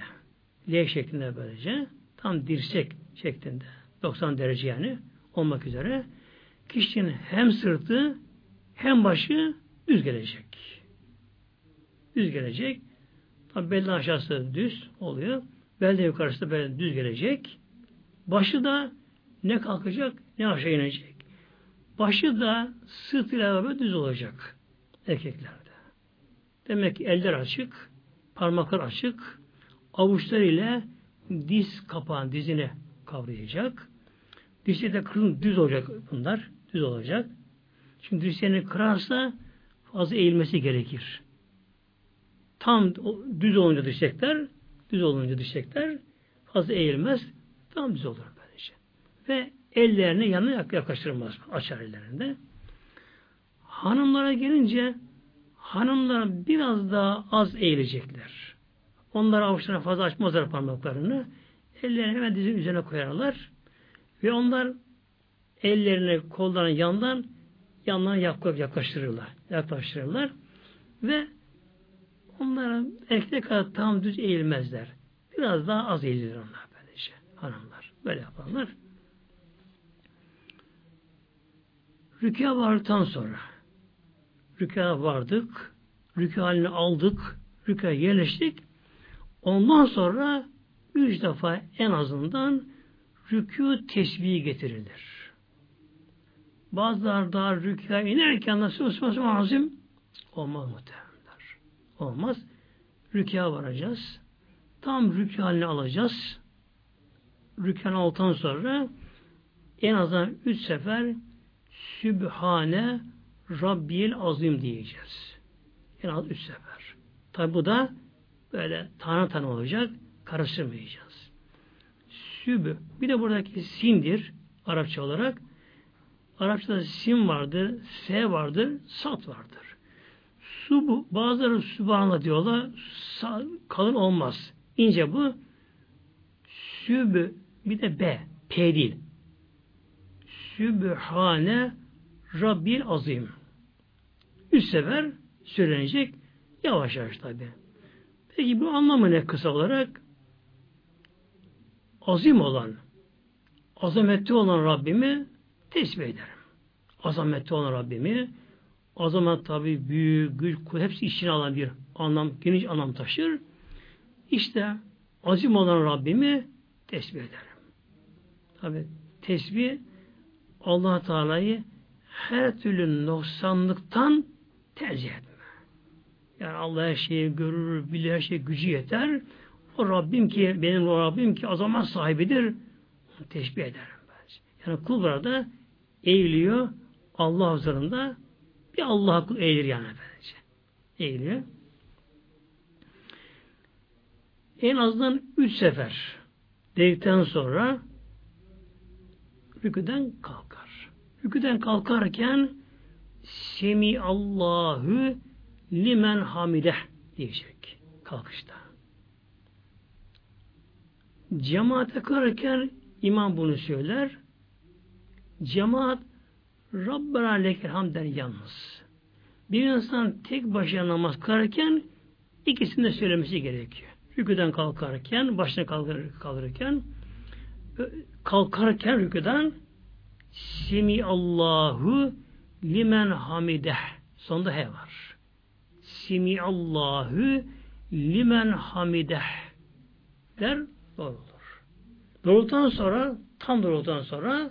L şeklinde böylece. Tam dirsek şeklinde. doksan derece yani olmak üzere. Kişinin hem sırtı hem başı düz gelecek. Düz gelecek. Tabi belden aşağısı düz oluyor. Belden yukarısı da böyle düz gelecek. Başı da ne kalkacak ne aşağı inecek. Başı da sırtıyla böyle düz olacak. Erkeklerde. Demek ki eller açık, parmaklar açık, avuçlar ile diz kapağın dizine kavrayacak. Dişleri de kırın düz olacak bunlar, düz olacak. Çünkü dirseğini kırarsa fazla eğilmesi gerekir. Tam düz olunca dirsekler, düz olunca dirsekler fazla eğilmez, tam düz olur böylece. Ve ellerini yanına yaklaştırmaz, açar ellerinde. Hanımlara gelince hanımlar biraz daha az eğilecekler. Onlar avuçlarına fazla açmazlar parmaklarını. Ellerini hemen dizinin üzerine koyarlar. Ve onlar ellerini kollarının yandan yanlarına yaklaştırırlar. Yaklaştırırlar. Ve onlara erkek kadar tam düz eğilmezler. Biraz daha az eğilir onlar böylece. Hanımlar. Böyle yaparlar. Rükûa vardıktan sonra rükûa vardık, rükûa halini aldık, rükûa yerleştik. Ondan sonra üç defa en azından rükû tesbihi getirilir. Bazılar daha rükûa inerken nasıl olması lazım? Olmaz muhtemelenler. Olmaz. Rükûa varacağız. Tam rükûa halini alacağız. Rükûa aldıktan sonra en azından üç sefer Sübhane Rabbiyel Azim diyeceğiz. En az üç sefer. Tabi bu da böyle tane tane olacak. Karıştırmayacağız. Sübh. Bir de buradaki sindir. Arapça olarak. Arapçada sin vardır. S vardır. Sat vardır. Subu. Bazıları Sübhane diyorlar. Kalın olmaz. İnce bu. Sübh. Bir de B. P değil. Sübhane Rabbil Azim. Üç sefer söylenecek. Yavaş yavaş tabi. Peki bu anlamı ne kısa olarak? Azim olan, azametli olan Rabbimi tesbih ederim. Azametli olan Rabbimi, azamet tabi büyük, güç, hepsi içine alan bir anlam, geniş anlam taşır. İşte azim olan Rabbimi tesbih ederim. Tabi tesbih Allah Teala'yı her türlü noksanlıktan tercih etme. Yani Allah her şeyi görür, bilir, her şeyi gücü yeter. O Rabbim ki, benim o Rabbim ki azamet sahibidir. Onu teşbih ederim ben. Yani kul burada eğiliyor. Allah huzurunda bir Allah'a kul eğilir yani bence. Eğiliyor. En azından üç sefer dedikten sonra rüküden kalkar. Rüküden kalkarken Semiallahu limen hamideh diyecek kalkışta. Cemaate kalkarken imam bunu söyler. Cemaat Rabbena lekel hamd der yalnız. Bir insan tek başına namaz kılarken ikisini de söylemesi gerekiyor. Rüküden kalkarken, başına kalkır, kalkarken kalkarken rüküden Semiallahu limen hamideh. Sonunda he var. Semiallahu limen hamideh der, doğrulur. Doğrultan sonra, tam doğrultan sonra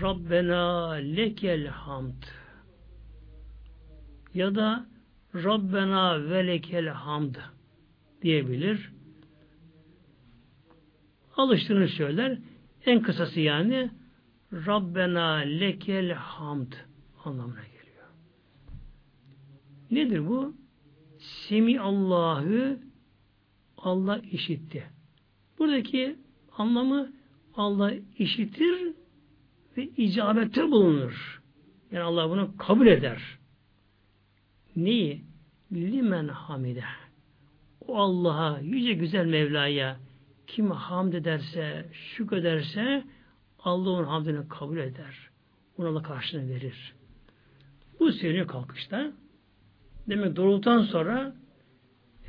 Rabbena lekel hamd ya da Rabbena ve lekel hamd diyebilir. Alıştığını söyler. En kısası yani Rabbena lekel hamd anlamına geliyor. Nedir bu? Semiallahu, Allah işitti. Buradaki anlamı Allah işitir ve icabette bulunur. Yani Allah bunu kabul eder. Neyi? Limen hamide. O Allah'a, yüce güzel Mevla'ya kim hamd ederse, şükrederse Allah onun hamdini kabul eder. Ona Allah karşılığını verir. Bu söyleniyor kalkışta. Demek doğrultan sonra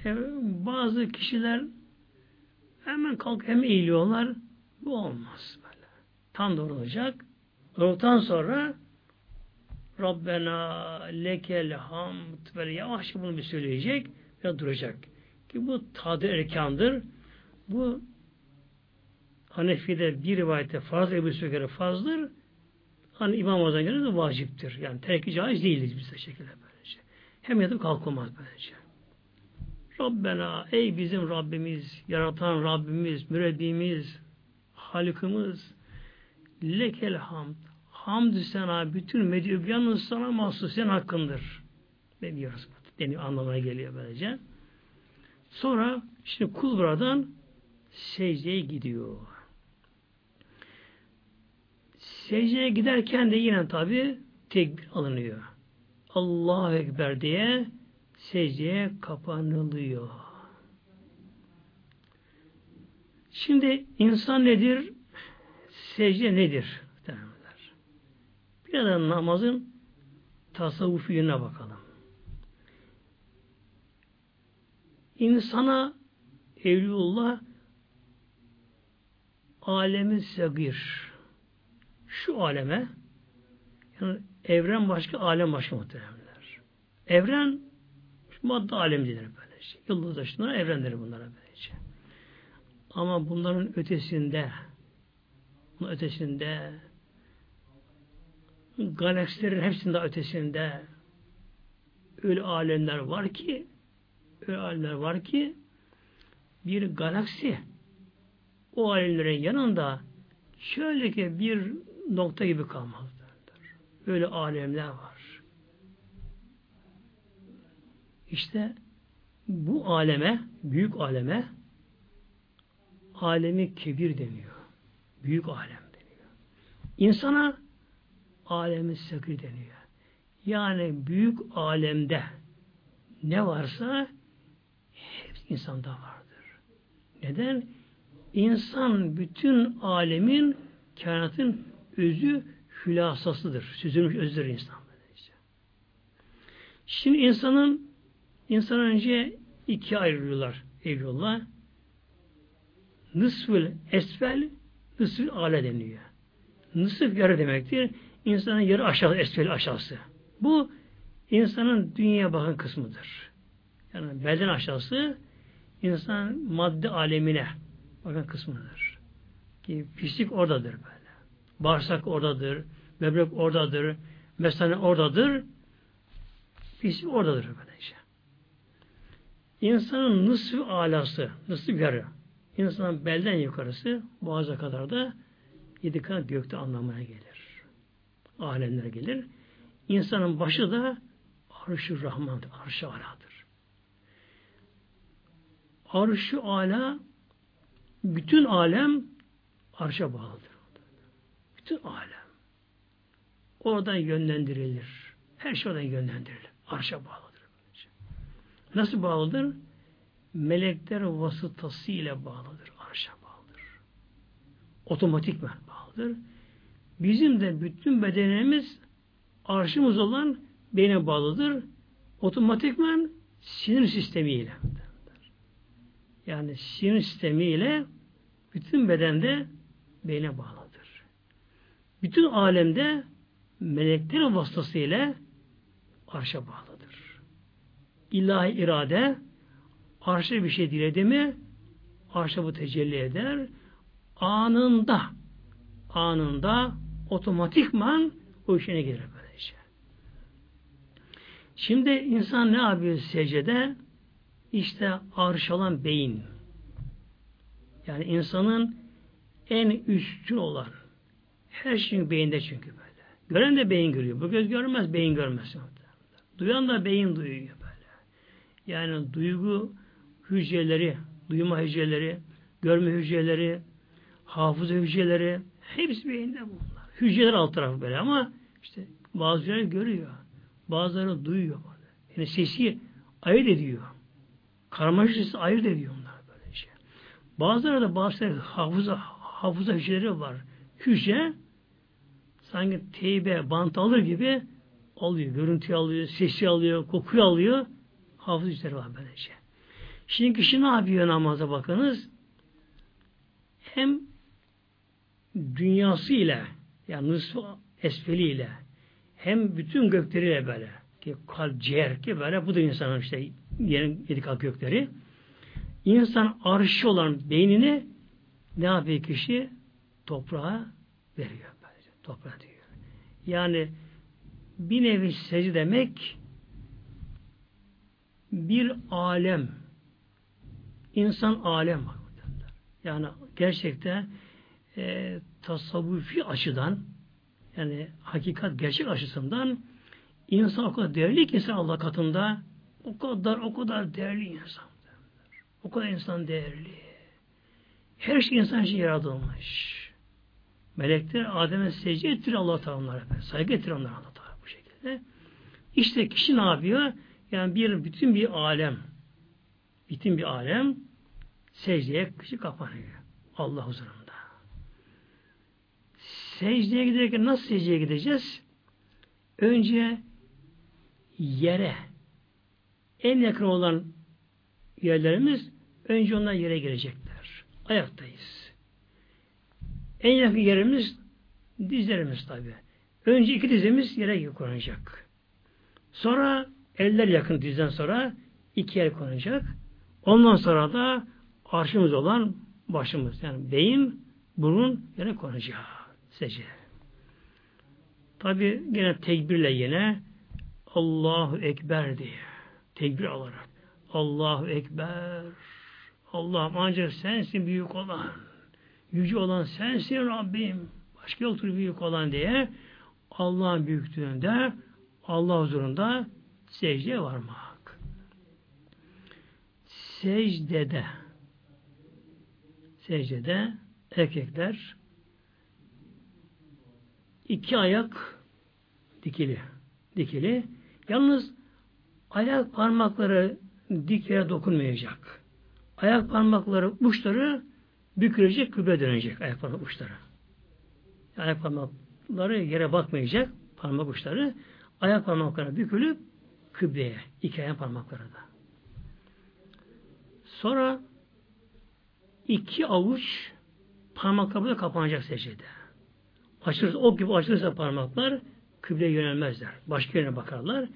e, bazı kişiler hemen kalk hem eğiliyorlar. Bu olmaz böyle. Tam doğrulacak. Doğrultan sonra Rabbena lekel hamd böyle yavaşça bunu bir söyleyecek ve duracak. Ki bu tadir erkandır. Bu Hanefi'de bir rivayette farz, Ebu Yusuf'a göre farzdır. Hani İmam Azam'a göre de vaciptir. Yani terk-i caiz değildir bizde şekilde böylece. Hem yatıp kalkılmaz böylece. Rabbena, ey bizim Rabbimiz, yaratan Rabbimiz, mürebbimiz, halikimiz, lekel hamd, hamdü sana, bütün medübyanın sana mahsus, sen hakkındır. Ne diyoruz? Deniyor, anlamına geliyor böylece. Sonra şimdi kul buradan secdeye gidiyor. Secdeye giderken de yine tabi tekbir alınıyor. Allahu Ekber diye secdeye kapanılıyor. Şimdi insan nedir? Secde nedir? Bir adam namazın tasavvufu yönüne bakalım. İnsana Evliullah alemi sagir. Şu aleme, yani evren başka, alem başka muhtemelenler. Evren madde alemidir böylece. Yıldız taşınlara evrendir bunlara böylece. Ama bunların ötesinde, bunun ötesinde, galaksilerin hepsinin daha ötesinde öyle alemler var ki, öyle alemler var ki bir galaksi o alemlerin yanında şöyle ki bir nokta gibi kalmazdır. Öyle alemler var. İşte bu aleme, büyük aleme alemi kebir deniyor. Büyük alem deniyor. İnsana alemi sakir deniyor. Yani büyük alemde ne varsa hepsi insanda vardır. Neden? İnsan bütün alemin, kainatın özü, hülasasıdır. Süzülmüş özüdür insan. Şimdi insanın insan önce ikiye ayrılıyorlar Evliullah. Nısfül esfel, nısfül ale deniyor. Nısf yarı demektir. İnsanın yarı aşağı, esfeli aşağısı. Bu insanın dünyaya bakan kısmıdır. Yani beden aşağısı insan madde alemine bakan kısmıdır. Ki pislik oradadır böyle. Bağırsak oradadır, böbrek oradadır, mesane oradadır. Pislik oradadır böylece. İnsanın nısf-ı alası, nısf-ı yarı. İnsanın belden yukarısı boğaza kadar da yedi kat gökte anlamına gelir. Alemler gelir. İnsanın başı da Arş-ı Rahman'dır. Arş-ı Ala'dır. Arş-ı Ala, bütün alem Arş'a bağlıdır. Bütün alem. Oradan yönlendirilir. Her şey oradan yönlendirilir. Arş'a bağlıdır. Nasıl bağlıdır? Melekler vasıtasıyla bağlıdır. Arş'a bağlıdır. Otomatikmen bağlıdır. Bizim de bütün bedenimiz arşımız olan beyne bağlıdır. Otomatikman sinir sistemiyle. Yani sinir sistemiyle bütün bedende beyne bağlıdır. Bütün alemde meleklerin vasıtasıyla arşa bağlıdır. İlahi irade arşa bir şey diledi mi arşa bu tecelli eder. Anında anında otomatikman o işine gelir böylece. Şimdi insan ne yapıyor secdede? İşte arş olan beyin. Yani insanın en üstün olan her şeyin beyinde çünkü böyle. Gören de beyin görüyor. Bu göz görmez, beyin görmez. Duyan da beyin duyuyor böyle. Yani duygu hücreleri, duyma hücreleri, görme hücreleri, hafıza hücreleri, hepsi beyinde bunlar. Hücreler alt tarafı böyle ama işte bazıları görüyor. Bazıları duyuyor. Yani sesi ayırt ediyor. Karmaşık sesi ayırt ediyor onlar böyle şey. Bazıları da bazıları hafıza, hafıza hücreleri var. Hücre sanki teybe, bant alır gibi alıyor. Görüntüyü alıyor, sesi alıyor, kokuyu alıyor. Hafıza hücreleri var böyle şey. Şimdi kişi ne yapıyor namaza bakınız? Hem dünyasıyla, yani nısf-ı esfeliyle, hem bütün gökleriyle böyle, ki kalp, ciğer ki böyle, bu da insanın işte yedi kat gökleri. İnsan arşı olan beynini ne yapıyor kişi? Toprağa veriyor böyle, toprağa diyor. Yani bir nevi secde demek, bir alem, insan alem var. Yani gerçekten E, tasavvufi açıdan yani hakikat, gerçek açısından insan o kadar değerli ki insan Allah katında o kadar o kadar değerli insan. O kadar insan değerli. Her şey insan için yaratılmış. Melekler Adem'e secde ettir Allah tanrılara. Saygı ettir onlara Allah tanrılara bu şekilde. İşte kişi ne yapıyor? Yani bir bütün bir alem bütün bir alem secdeye kişi kapanıyor. Allah huzurunda. Secdeye giderken nasıl secdeye gideceğiz? Önce yere en yakın olan yerlerimiz önce onlar yere girecekler. Ayaktayız. En yakın yerimiz dizlerimiz tabi. Önce iki dizimiz yere konacak. Sonra eller yakın dizden sonra iki el konacak. Ondan sonra da arşımız olan başımız yani beyin, burun yere konacak. Secde. Tabi gene tekbirle yine Allahu Ekber diye tekbir alarak Allahu Ekber. Allah'ım ancak sensin büyük olan. Yüce olan sensin Rabbim. Başka yoktur büyük olan diye Allah'ın büyüklüğünde Allah huzurunda secdeye varmak. Secdede secdede erkekler iki ayak dikili. Dikili. Yalnız ayak parmakları dik yere dokunmayacak. Ayak parmakları uçları bükülecek, kübre dönecek ayak parmak uçları. Ayak parmakları yere bakmayacak, parmak uçları. Ayak parmakları bükülüp kübreye, iki ayak parmakları da. Sonra iki avuç parmakları kapanacak secdede. Açılırsa, ok gibi açılırsa parmaklar kübreye yönelmezler. Başka yerine bakarlar.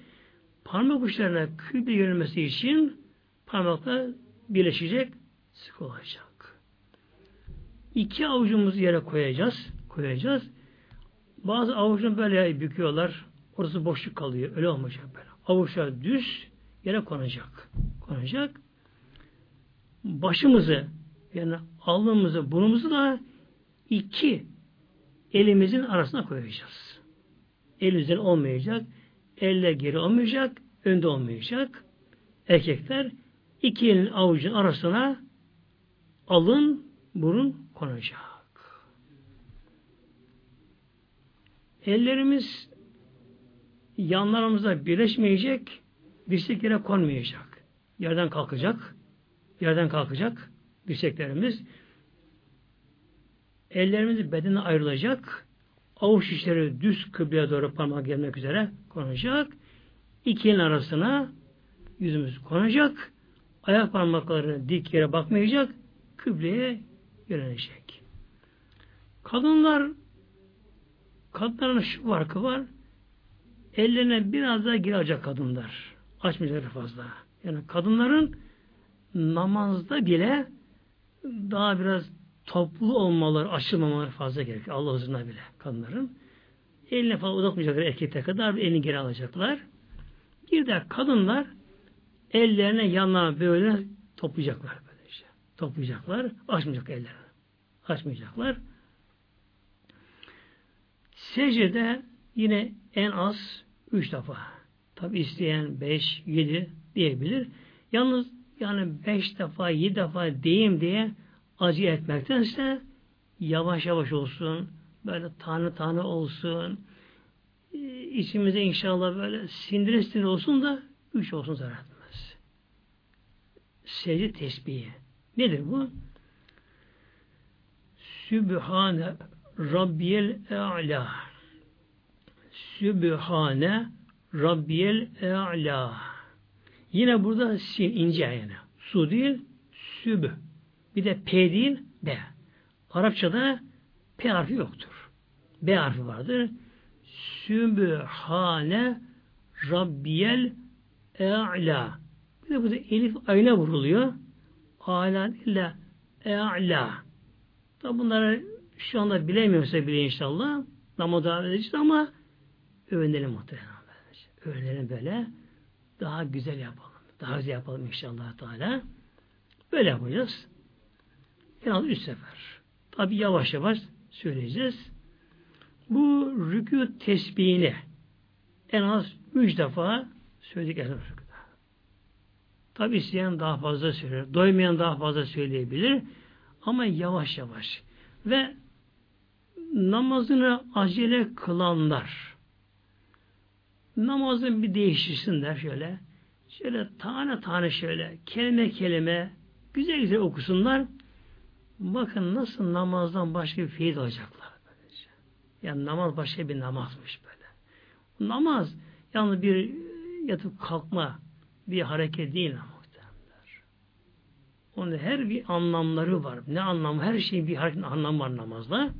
Parmak uçlarına kübreye yönelmesi için parmaklar birleşecek, sık olacak. İki avucumuzu yere koyacağız, koyacağız. Bazı avucunu böyle büküyorlar, orası boşluk kalıyor, öyle olmayacak böyle. Avuçlar düz yere konacak, konacak. Başımızı, yani alnımızı, burnumuzu da iki elimizin arasına koyacağız. El üzeri olmayacak, elle geri olmayacak, önde olmayacak. Erkekler iki elin avucun arasına alın, burun konacak. Ellerimiz yanlarımızda birleşmeyecek, dirsek yere konmayacak. Yerden kalkacak. Yerden kalkacak dirseklerimiz. Ellerimiz bedene ayrılacak. Avuç içleri düz kıbleye doğru parmak gelmek üzere konacak. İki elin arasına yüzümüz konacak. Ayak parmakları dik yere bakmayacak. Kıbleye yönelecek. Kadınlar kadınların şu farkı var. Ellerine biraz daha girecek kadınlar. Açmayacaklar fazla. Yani kadınların namazda bile daha biraz toplu olmaları, açılmamaları fazla gerekiyor. Allah huzuruna bile kadınların. Eline falan uzatmayacaklar erkekler kadar. Elini geri alacaklar. Bir de kadınlar ellerine yanlarına böyle toplayacaklar. Böylece. Toplayacaklar. Açmayacak ellerini. Açmayacaklar. Secdede yine en az üç defa. Tabi isteyen beş, yedi diyebilir. Yalnız yani beş defa, yedi defa diyeyim diye acı etmektense yavaş yavaş olsun, böyle tane tane olsun, içimize inşallah böyle sindire sindire olsun da üç olsun zarar etmez. Secde tesbihi. Nedir bu? Sübhane Rabbiyel E'la. Sübhane Rabbiyel E'la. Yine burada sin ince yani. Su değil, süb. Bir de P değil, B. Arapçada P harfi yoktur. B harfi vardır. Sübhane Rabbiyel E'la. Bir de burada elif ayna vuruluyor. A'la değil E'la. Tabi bunları şu anda bilemiyorsa bile inşallah namaz davet edeceğiz ama öğrenelim muhtemelen. Öğrenelim böyle. Daha güzel yapalım. Daha güzel yapalım inşallah Teala. Böyle yapacağız. En az üç sefer. Tabi yavaş yavaş söyleyeceğiz. bu rükû tesbihini en az üç defa söyledik her rükûda. Tabi isteyen daha fazla söyler, doymayan daha fazla söyleyebilir ama yavaş yavaş. Ve namazını acele kılanlar namazın bir değiştirsinler şöyle. Şöyle tane tane şöyle kelime kelime güzel güzel okusunlar. Bakın nasıl namazdan başka bir feyiz alacaklar. Böylece. Yani namaz başka bir namazmış böyle. Namaz yalnız bir yatıp kalkma bir hareket değil muhtemelenler. Onun her bir anlamları var. Ne anlamı? Her şeyin bir hareketin anlamı var namazda.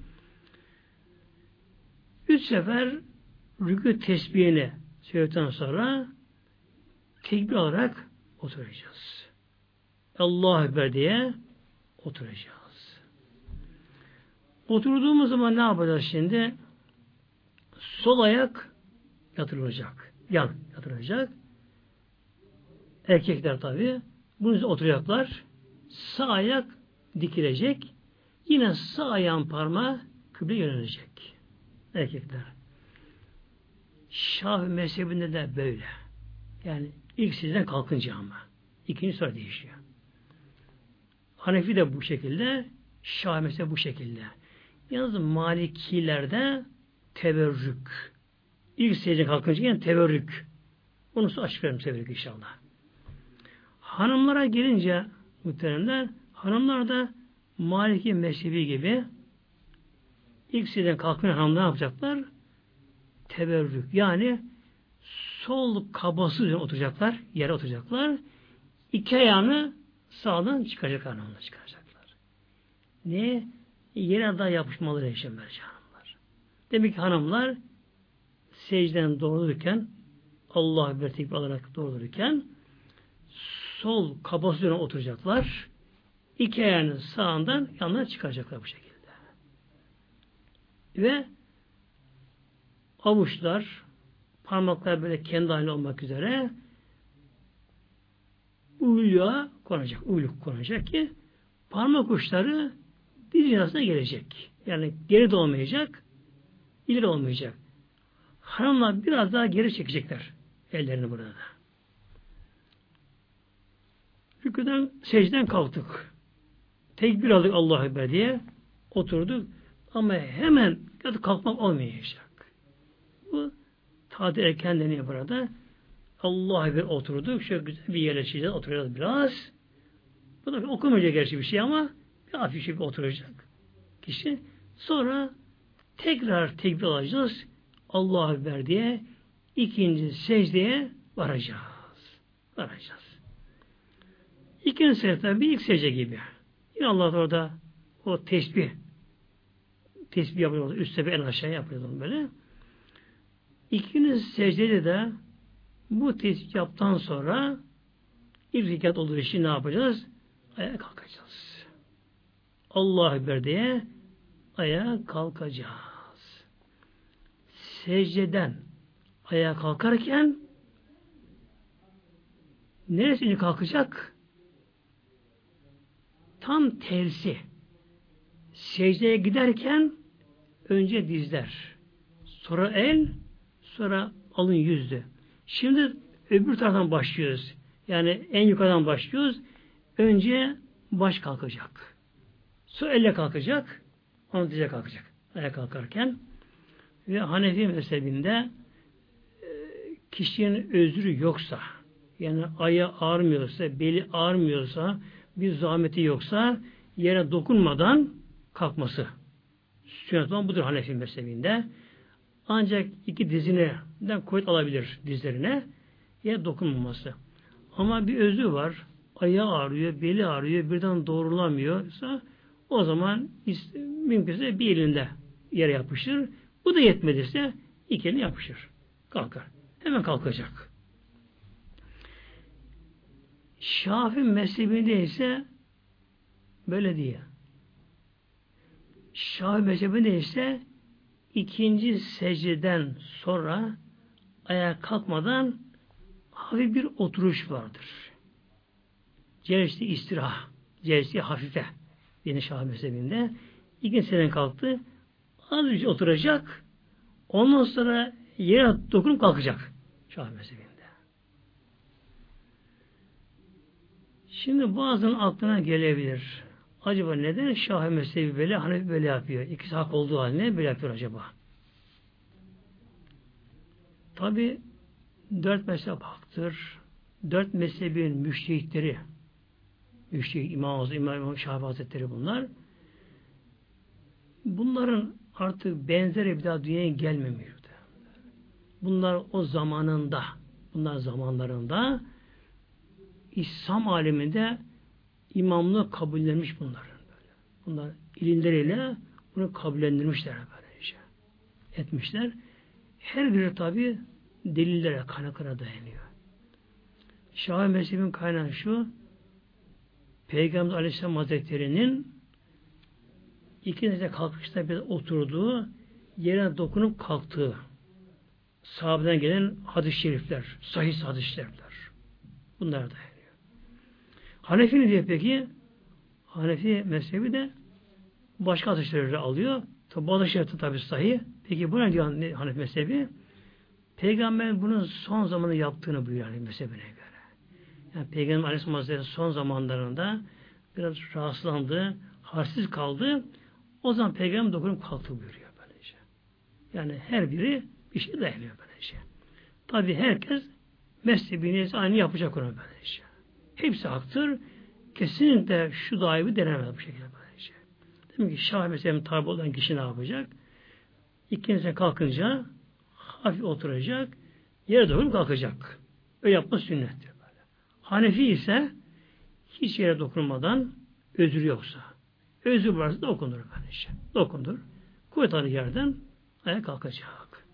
Üç sefer rükû tesbihini söyledikten sonra tekbir alarak oturacağız. Allahu Ekber diye oturacağız. Oturduğumuz zaman ne yapacağız şimdi? Sol ayak yatırılacak. Yan yatırılacak. Erkekler tabii. Bunun üzerine oturacaklar. Sağ ayak dikilecek. Yine sağ ayağın parmağı kıbleye yönelecek. Erkekler. Şafii mezhebinde de böyle. Yani ilk sizden kalkınca ama. İkinci sonra değişiyor. Hanefi de bu şekilde, Şafii de bu şekilde. Yalnız Malikilerde teverrük. İlk secde kalkınca yani teverrük. Onu size açıklarım teverrük inşallah. Hanımlara gelince muhteremler, hanımlar da Maliki mezhebi gibi ilk secden kalkınca hanımlar ne yapacaklar? Teverrük. Yani sol kabası üzerine oturacaklar, yere oturacaklar. İki ayağını sağdan çıkacak anlamda çıkaracaklar. Niye? Yere daha yapışmaları yaşam verecek hanımlar. Demek ki hanımlar secden doğrulurken Allah bir tekbir alarak doğrulurken sol kabası üzerine oturacaklar. İki ayağını sağından yanına çıkaracaklar bu şekilde. Ve avuçlar, parmaklar böyle kendi haline olmak üzere uyluğa konacak. Uyluk konacak ki parmak uçları diz arasına gelecek. Yani geri de olmayacak, ileri olmayacak. Hanımlar biraz daha geri çekecekler ellerini burada da. Rüküden, secden kalktık. Tekbir aldık Allahu Ekber diye oturduk ama hemen yatıp kalkmak olmayacak. Bu tadil erken deniyor burada. Allah'a bir oturduk. Şöyle güzel bir yerleşeceğiz. Oturacağız biraz. Bu da okumayacak gerçi bir şey ama bir hafif bir oturacak kişi. Sonra tekrar tekbir alacağız. Allah'a Ekber diye ikinci secdeye varacağız. Varacağız. İkinci secde bir ilk secde gibi. Yine Allah orada o tesbih tesbih yapıyor. Üst sefer en aşağıya yapıyor böyle. İkinci secdede de bu tesbih yaptıktan sonra ilk rekat olduğu için ne yapacağız? Ayağa kalkacağız. Allahu Ekber diye ayağa kalkacağız. Secdeden ayağa kalkarken neresini kalkacak? Tam tersi. Secdeye giderken önce dizler, sonra el, sonra alın yüzdü. Şimdi öbür taraftan başlıyoruz. Yani en yukarıdan başlıyoruz. Önce baş kalkacak. Sonra elle kalkacak. Onu dize kalkacak. Ayağa kalkarken. Ve Hanefi mezhebinde kişinin özrü yoksa, yani ayağı ağrımıyorsa, beli ağrımıyorsa, bir zahmeti yoksa yere dokunmadan kalkması. Sünnet olan budur Hanefi mezhebinde. Ancak iki dizinden kuvvet alabilir dizlerine. Ya dokunmaması. Ama bir özü var. Ayağı ağrıyor, beli ağrıyor, birden doğrulamıyorsa o zaman mümkünse bir elinde yere yapışır. Bu da yetmediyse iki eline yapışır. Kalkar. Hemen kalkacak. Şafii mezhebinde ise böyle diye. Şafii mezhebinde ise İkinci secdeden sonra ayağa kalkmadan hafif bir oturuş vardır. Celeste istiraha, celeste hafife yeni Şafii mezhebinde ikinci secdeden kalktı, azıcık oturacak Ondan sonra yere dokunup kalkacak. Şafii mezhebinde. Şimdi bazının aklına gelebilir. Acaba neden Şafii mezhebi böyle, Hanefi böyle yapıyor? İkisi hak olduğu haline böyle yapıyor acaba? Tabi dört mezhep haktır. Dört mezhebin müştehitleri, müştehit İmam-ı Azam, İmam Şafii Hazretleri bunlar. Bunların artık benzeri bir daha dünyaya gelmemiyordu. Bunlar o zamanında, bunlar zamanlarında İslam aleminde imamlığı kabullenmiş bunların böyle. Bunlar ilimleriyle bunu kabullendirmişler böyle işte. Etmişler. Her biri tabi delillere, kaynaklara dayanıyor. Şafii mezhebinin kaynağı şu: Peygamber Aleyhisselam Hazretleri'nin İkinci kalkışta bir oturduğu, yerine dokunup kalktığı, sahabeden gelen hadis-i şerifler, sahih hadis-i şerifler. Bunlar dayanıyor. Hanefi ne diyor peki? Hanefi mezhebi de başka hadis-i şerifleri alıyor. Tabi bu hadis-i şerifte tabi sahih. Peki bu ne diyor Hanefi mezhebi? Peygamber bunun son zamanı yaptığını buyuruyor Hanefi mezhebine göre. Yani Peygamber Aleyhisselam Hazretleri son zamanlarında biraz rahatsızlandı, halsiz kaldı. O zaman Peygamber dokunup kalktı buyuruyor böylece. Yani her biri bir şey dayanıyor böylece. Tabi herkes mezhebini aynı yapacak ona böylece. Hepsi haktır. Kesinlikle şu daimi denemez bu şekilde böylece. Demek ki Şafii mezhebine tabi olan kişi ne yapacak? İkincisine kalkınca hafif oturacak, yere dokunup kalkacak. Öyle yapma sünnettir böyle. Hanefi ise hiç yere dokunmadan, özür yoksa, özür varsa dokundur böylece. Dokundur. Kuvvet alır yerden ayağa kalkacak.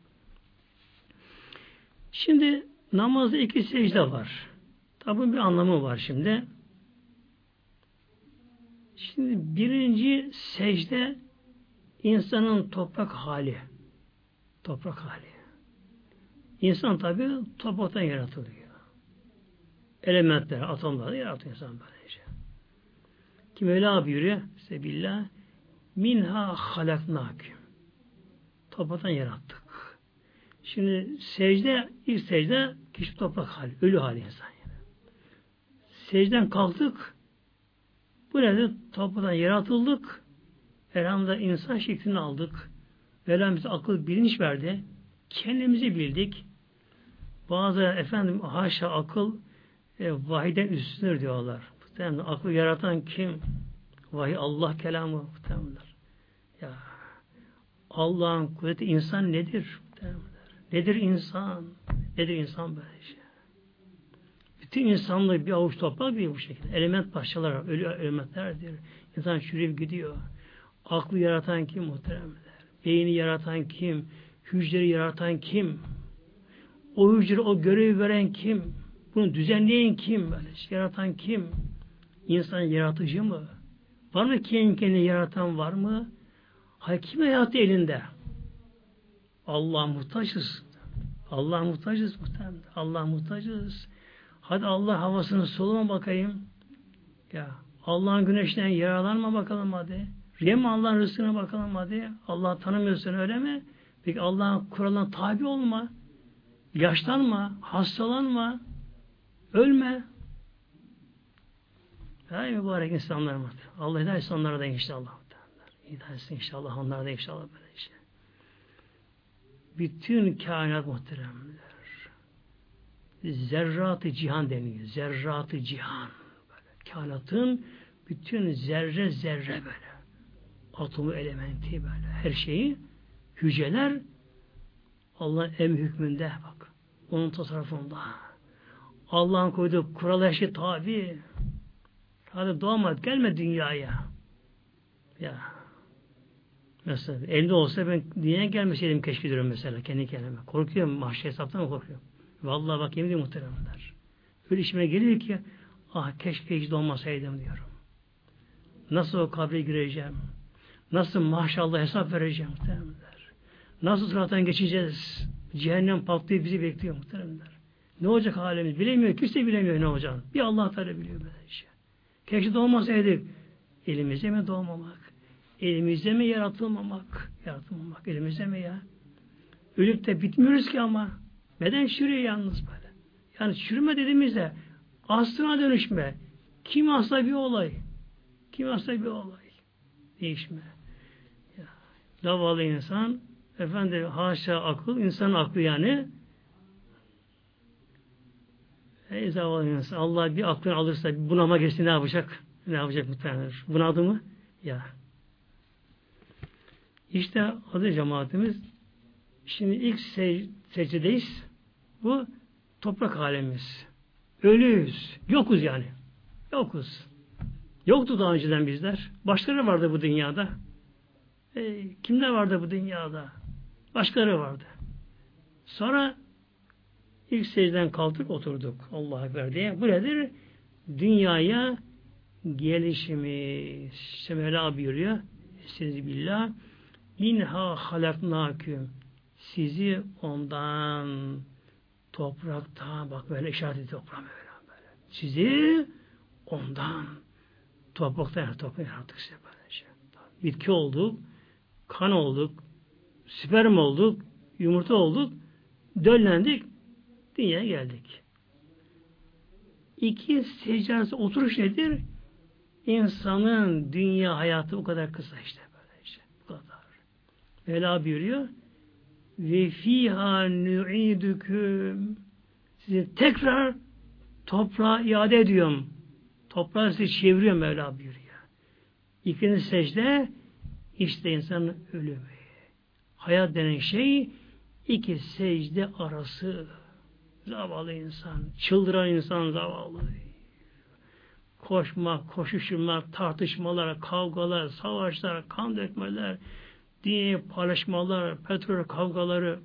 Şimdi namazda iki secde var. Tabi bir anlamı var şimdi. Şimdi birinci secde insanın toprak hali. Toprak hali. İnsan tabi topraktan yaratılıyor. Elementler, atomlar yaratıyor insan böylece. Kim öyle abi yürüyor? Sebillah minha halaknâküm. Topraktan yarattık. Şimdi secde, ilk secde kişi toprak hali, ölü hali insan yani. Secden kalktık. Bu nedir? Topraktan yaratıldık. Elhamda insan şeklini aldık. Velhamdülillah akıl bilinç verdi. Kendimizi bildik. Bazı efendim haşa akıl e, vahiden üstündür diyorlar. Yani aklı yaratan kim? Vahiy Allah kelamı. Ya Allah'ın kudreti insan nedir? Nedir insan? Nedir insan böyle şey? Bütün insanlığı bir avuç toprak bir bu şekilde. Element parçaları, ölü elementlerdir. İnsan çürüyüp gidiyor. Aklı yaratan kim muhteremler? Beyni yaratan kim? Hücreyi yaratan kim? O hücre o görevi veren kim? Bunu düzenleyen kim? Böyle şey, yaratan kim? İnsan yaratıcı mı? Var mı kendi kendini yaratan var mı? Hakim hayatı elinde. Allah'a muhtaçız. Allah'a muhtaçız. Allah'a muhtaçız. Hadi Allah havasını soluma bakayım. Ya Allah'ın güneşten yararlanma bakalım hadi. Yem Allah'ın rızkına bakalım hadi. Allah tanımıyorsun öyle mi? Peki Allah'ın kuralına tabi olma. Yaşlanma. Hastalanma. Ölme. Hay mübarek insanlar var. Allah hidayet etsin onlara da inşallah. Hidayet etsin inşallah onlara da inşallah böyle işte. Bütün kainat muhteremler. Zerrat-ı cihan deniyor. Zerrat-ı cihan. Böyle. Kainatın bütün zerre zerre böyle. Atomu, elementi böyle. Her şeyi, hücreler Allah'ın emri hükmünde bak. Onun tasarrufunda. Allah'ın koyduğu kural her şey tabi. Hadi doğmadı, gelme dünyaya. Ya. Mesela elde olsa ben dünyaya gelmeseydim keşke diyorum mesela kendi kendime. Korkuyorum, mahşer hesaptan mı korkuyorum? Vallahi bak yemin ediyorum muhteremler. Öyle işime geliyor ki, ah keşke hiç doğmasaydım diyorum. Nasıl o kabre gireceğim? Nasıl maşallah hesap vereceğim muhteremler? Nasıl sırattan geçeceğiz? Cehennem patlayıp bizi bekliyor muhteremler. Ne olacak halimiz? Bilemiyor, kimse bilemiyor ne olacağını. Bir Allah Teala biliyor böyle işi. Keşke doğmasaydık. Elimizde mi doğmamak? Elimizde mi yaratılmamak? Yaratılmamak elimizde mi ya? ölüp de bitmiyoruz ki ama. Beden çürüyor yalnız böyle. Yani çürüme dediğimizde aslına dönüşme. Kim asla bir olay. Kim asla bir olay. Değişme. Ya, zavallı insan, efendim haşa akıl, insan aklı yani. Ey zavallı insan, Allah bir aklını alırsa bunama geçti ne yapacak? Ne yapacak muhtemelen? Bunadı mı? Ya. İşte adı cemaatimiz. Şimdi ilk sec- secdedeyiz. Bu toprak halimiz. Ölüyüz. Yokuz yani. Yokuz. Yoktu daha önceden bizler. Başkaları vardı bu dünyada. E, kimler vardı bu dünyada? Başkaları vardı. Sonra ilk secden kalktık oturduk. Allah'a ekber diye. Bu nedir? Dünyaya gelişimiz. Semela buyuruyor. Estağfirullah. İnha halaknâküm. Sizi ondan topraktan bak böyle işaret ediyor. Sizi ondan topraktan topraktan yarattık. Bitki olduk, kan olduk, sperm olduk, yumurta olduk, döllendik, dünyaya geldik. İki secdesi oturuş nedir? İnsanın dünya hayatı o kadar kısa işte böyle işte. Bu kadar. Mevla buyuruyor. Ve fiha nu'idüküm. Sizi tekrar toprağa iade ediyorum. Toprağı sizi çeviriyorum Mevla buyuruyor. İkinci secde işte insanın ölümü. Hayat denen şey iki secde arası. Zavallı insan, çıldıran insan zavallı. Koşma, koşuşturma, tartışmalar, kavgalar, savaşlar, kan dökmeler, diye paylaşmalar, petrol kavgaları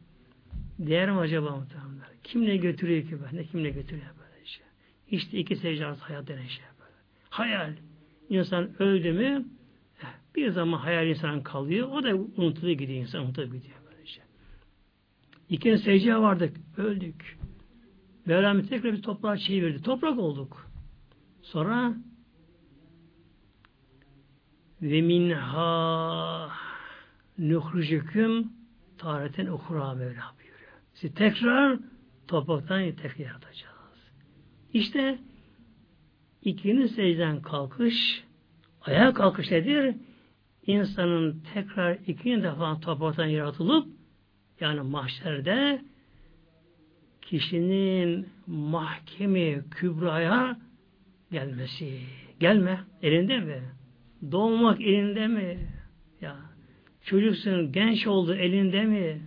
değer mi acaba muhtemelen? Kim ne götürüyor ki ben? Ne kim ne götürüyor böyle şey? İşte iki secde arası hayat denen şey böyle. Hayal. İnsan öldü mü bir zaman hayal insan kalıyor. O da unutuluyor gidiyor insan. Unutuluyor gidiyor böyle şey. İkinci secdeye vardık. Öldük. Mevlam'ı tekrar bir toprağa çevirdi. Toprak olduk. Sonra ve minha nuhrucuküm tareten uhra Mevla buyuruyor. Siz tekrar topraktan tekrar yaratacağız. İşte ikinci secden kalkış, ayağa kalkış nedir? İnsanın tekrar ikinci defa topraktan yaratılıp yani mahşerde kişinin mahkeme kübraya gelmesi. Gelme. Elinde mi? Doğmak elinde mi? Ya çocuksun, genç oldu elinde mi?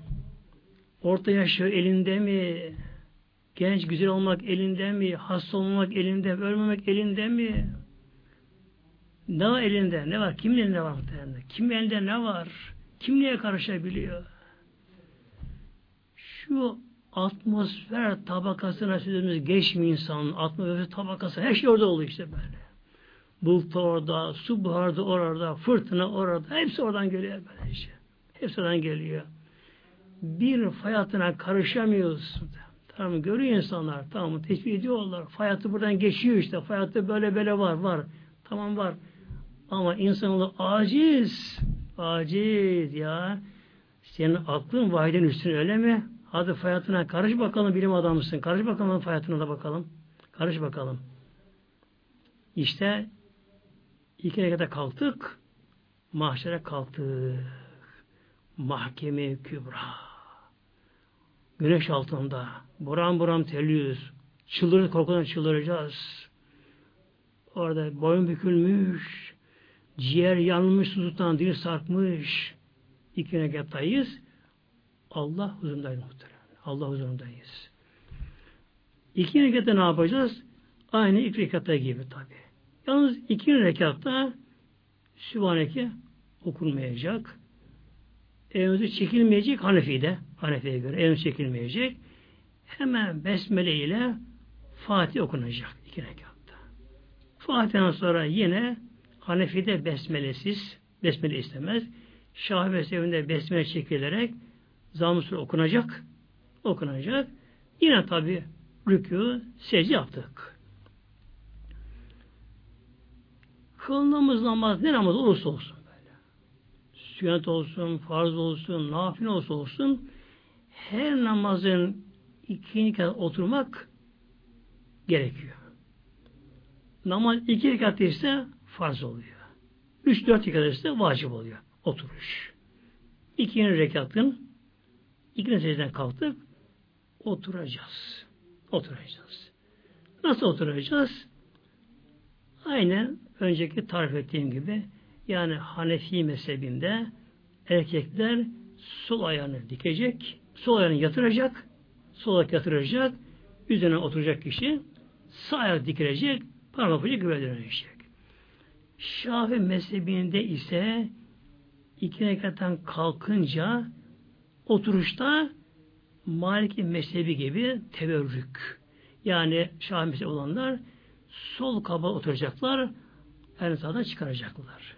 Orta yaşı elinde mi? Genç, güzel olmak elinde mi? Hasta olmamak elinde mi? Ölmemek elinde mi? Ne var elinde? Ne var? Kimin elinde var? Kimin elinde ne var? Kim neye karışabiliyor? Şu atmosfer tabakasına sözümüz geçmiyor insanın. Atmosfer tabakası her şey orada oluyor işte böyle. Bulut orada, su buharda orada, fırtına orada. Hepsi oradan geliyor böyle işte. Hepsi oradan geliyor. Bir fay hattına karışamıyoruz. Tamam görüyor insanlar. Tamam tespit ediyorlar. Fay hattı buradan geçiyor işte. Fay hattı böyle böyle var. Var. Tamam var. Ama insanlık aciz. Aciz ya. Senin aklın vahiden üstüne öyle mi? Hadi fay hattına karış bakalım bilim adamısın. Karış bakalım fay hattına da bakalım. Karış bakalım. İşte iki rekata kalktık. Mahşere kalktık. Mahkeme-i Kübra. Güneş altında. Buram buram terliyoruz. Çıldırır korkudan çıldıracağız. Orada boyun bükülmüş. Ciğer yanmış susuzluktan dil sarkmış. İki rekattayız. Allah huzurundayız muhtemelen. Allah huzurundayız. İki rekatta ne yapacağız? Aynı ilk rekatta gibi tabi. Yalnız ikinci rekatta Sübhaneke okunmayacak. Elimizi çekilmeyecek Hanefi'de. Hanefi'ye göre elimiz çekilmeyecek. Hemen Besmele ile Fatih okunacak iki rekatta. Fatih'den sonra yine Hanefi'de Besmelesiz, Besmele istemez. Şafii mezhebinde Besmele çekilerek Zamm-ı Sûre okunacak. Okunacak. Yine tabi rükû, secde yaptık. Kılınımız namaz, ne namaz olursa olsun böyle. Sünnet olsun, farz olsun, nafile olsun olsun, her namazın iki rekat oturmak gerekiyor. Namaz iki rekat ise farz oluyor. Üç dört rekat ise vacip oluyor. Oturuş. İki rekatın ikinci secdeden kalktık. Oturacağız. Oturacağız. Nasıl oturacağız? Aynen önceki tarif ettiğim gibi, yani Hanefi mezhebinde erkekler sol ayağını dikecek, sol ayağını yatıracak, sol ayak yatıracak, üzerine oturacak kişi, sağ ayak dikilecek, parmak ucu göğe dönecek. Şafii mezhebinde ise iki rekattan kalkınca oturuşta Maliki mezhebi gibi teberrük. Yani Şafii mezhebi olanlar sol kaba oturacaklar, el sağdan çıkaracaklar.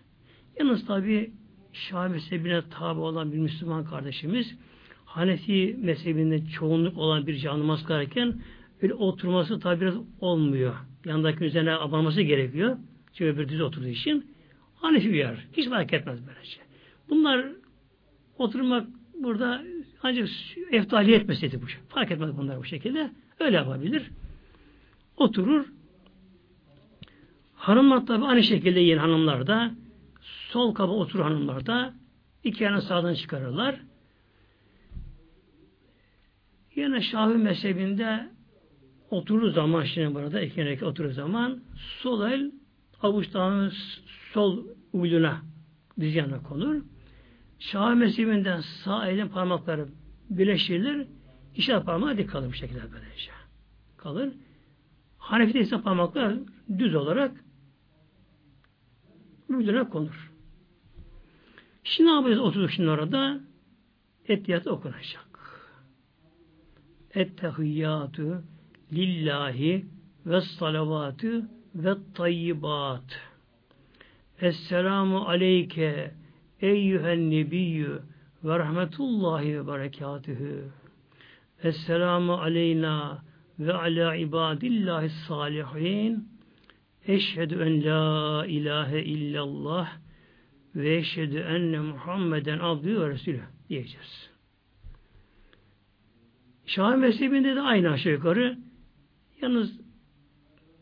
Yalnız tabi Şafii mezhebine tabi olan bir Müslüman kardeşimiz, Hanefi mezhebinde çoğunluk olan bir canlı namaz kılarken öyle oturması tabi biraz olmuyor. Yandaki üzerine abanması gerekiyor. Çünkü öbür düz oturduğu için. Hanefi uyar. Hiç fark etmez böylece. Bunlar oturmak burada ancak eftaliyet meselesi bu. Fark etmez bunlar bu şekilde. Öyle yapabilir. Oturur. Hanımlar tabi aynı şekilde, yeni hanımlar da sol kaba oturur hanımlar da iki yana sağdan çıkarırlar. Yine Şafii mezhebinde oturduğu zaman, şimdi burada iki rekat oturduğu zaman sol el avuçlarının sol ucuna, diz yanına konur. Şafii mezhebinden sağ elin parmakları birleştirilir. İşaret parmağı dik kalır bu şekilde böylece. Kalır. Hanefi'de ise parmaklar düz olarak ucuna konur. Şimdi ne yapacağız? Oturduk şimdi orada. Ettehiyat okunacak. Ettehiyyatü lillahi ve salavatü ve tayyibat. Esselamu aleyke eyyühen nebiyyü ve rahmetullahi ve berekatühü. Esselamu aleyna ve ala ibadillahi salihin. Eşhedü en la ilahe illallah ve eşhedü enne Muhammeden abdühü ve resulühü diyeceğiz. Şafii mezhebinde de aynı aşağı yukarı. Yalnız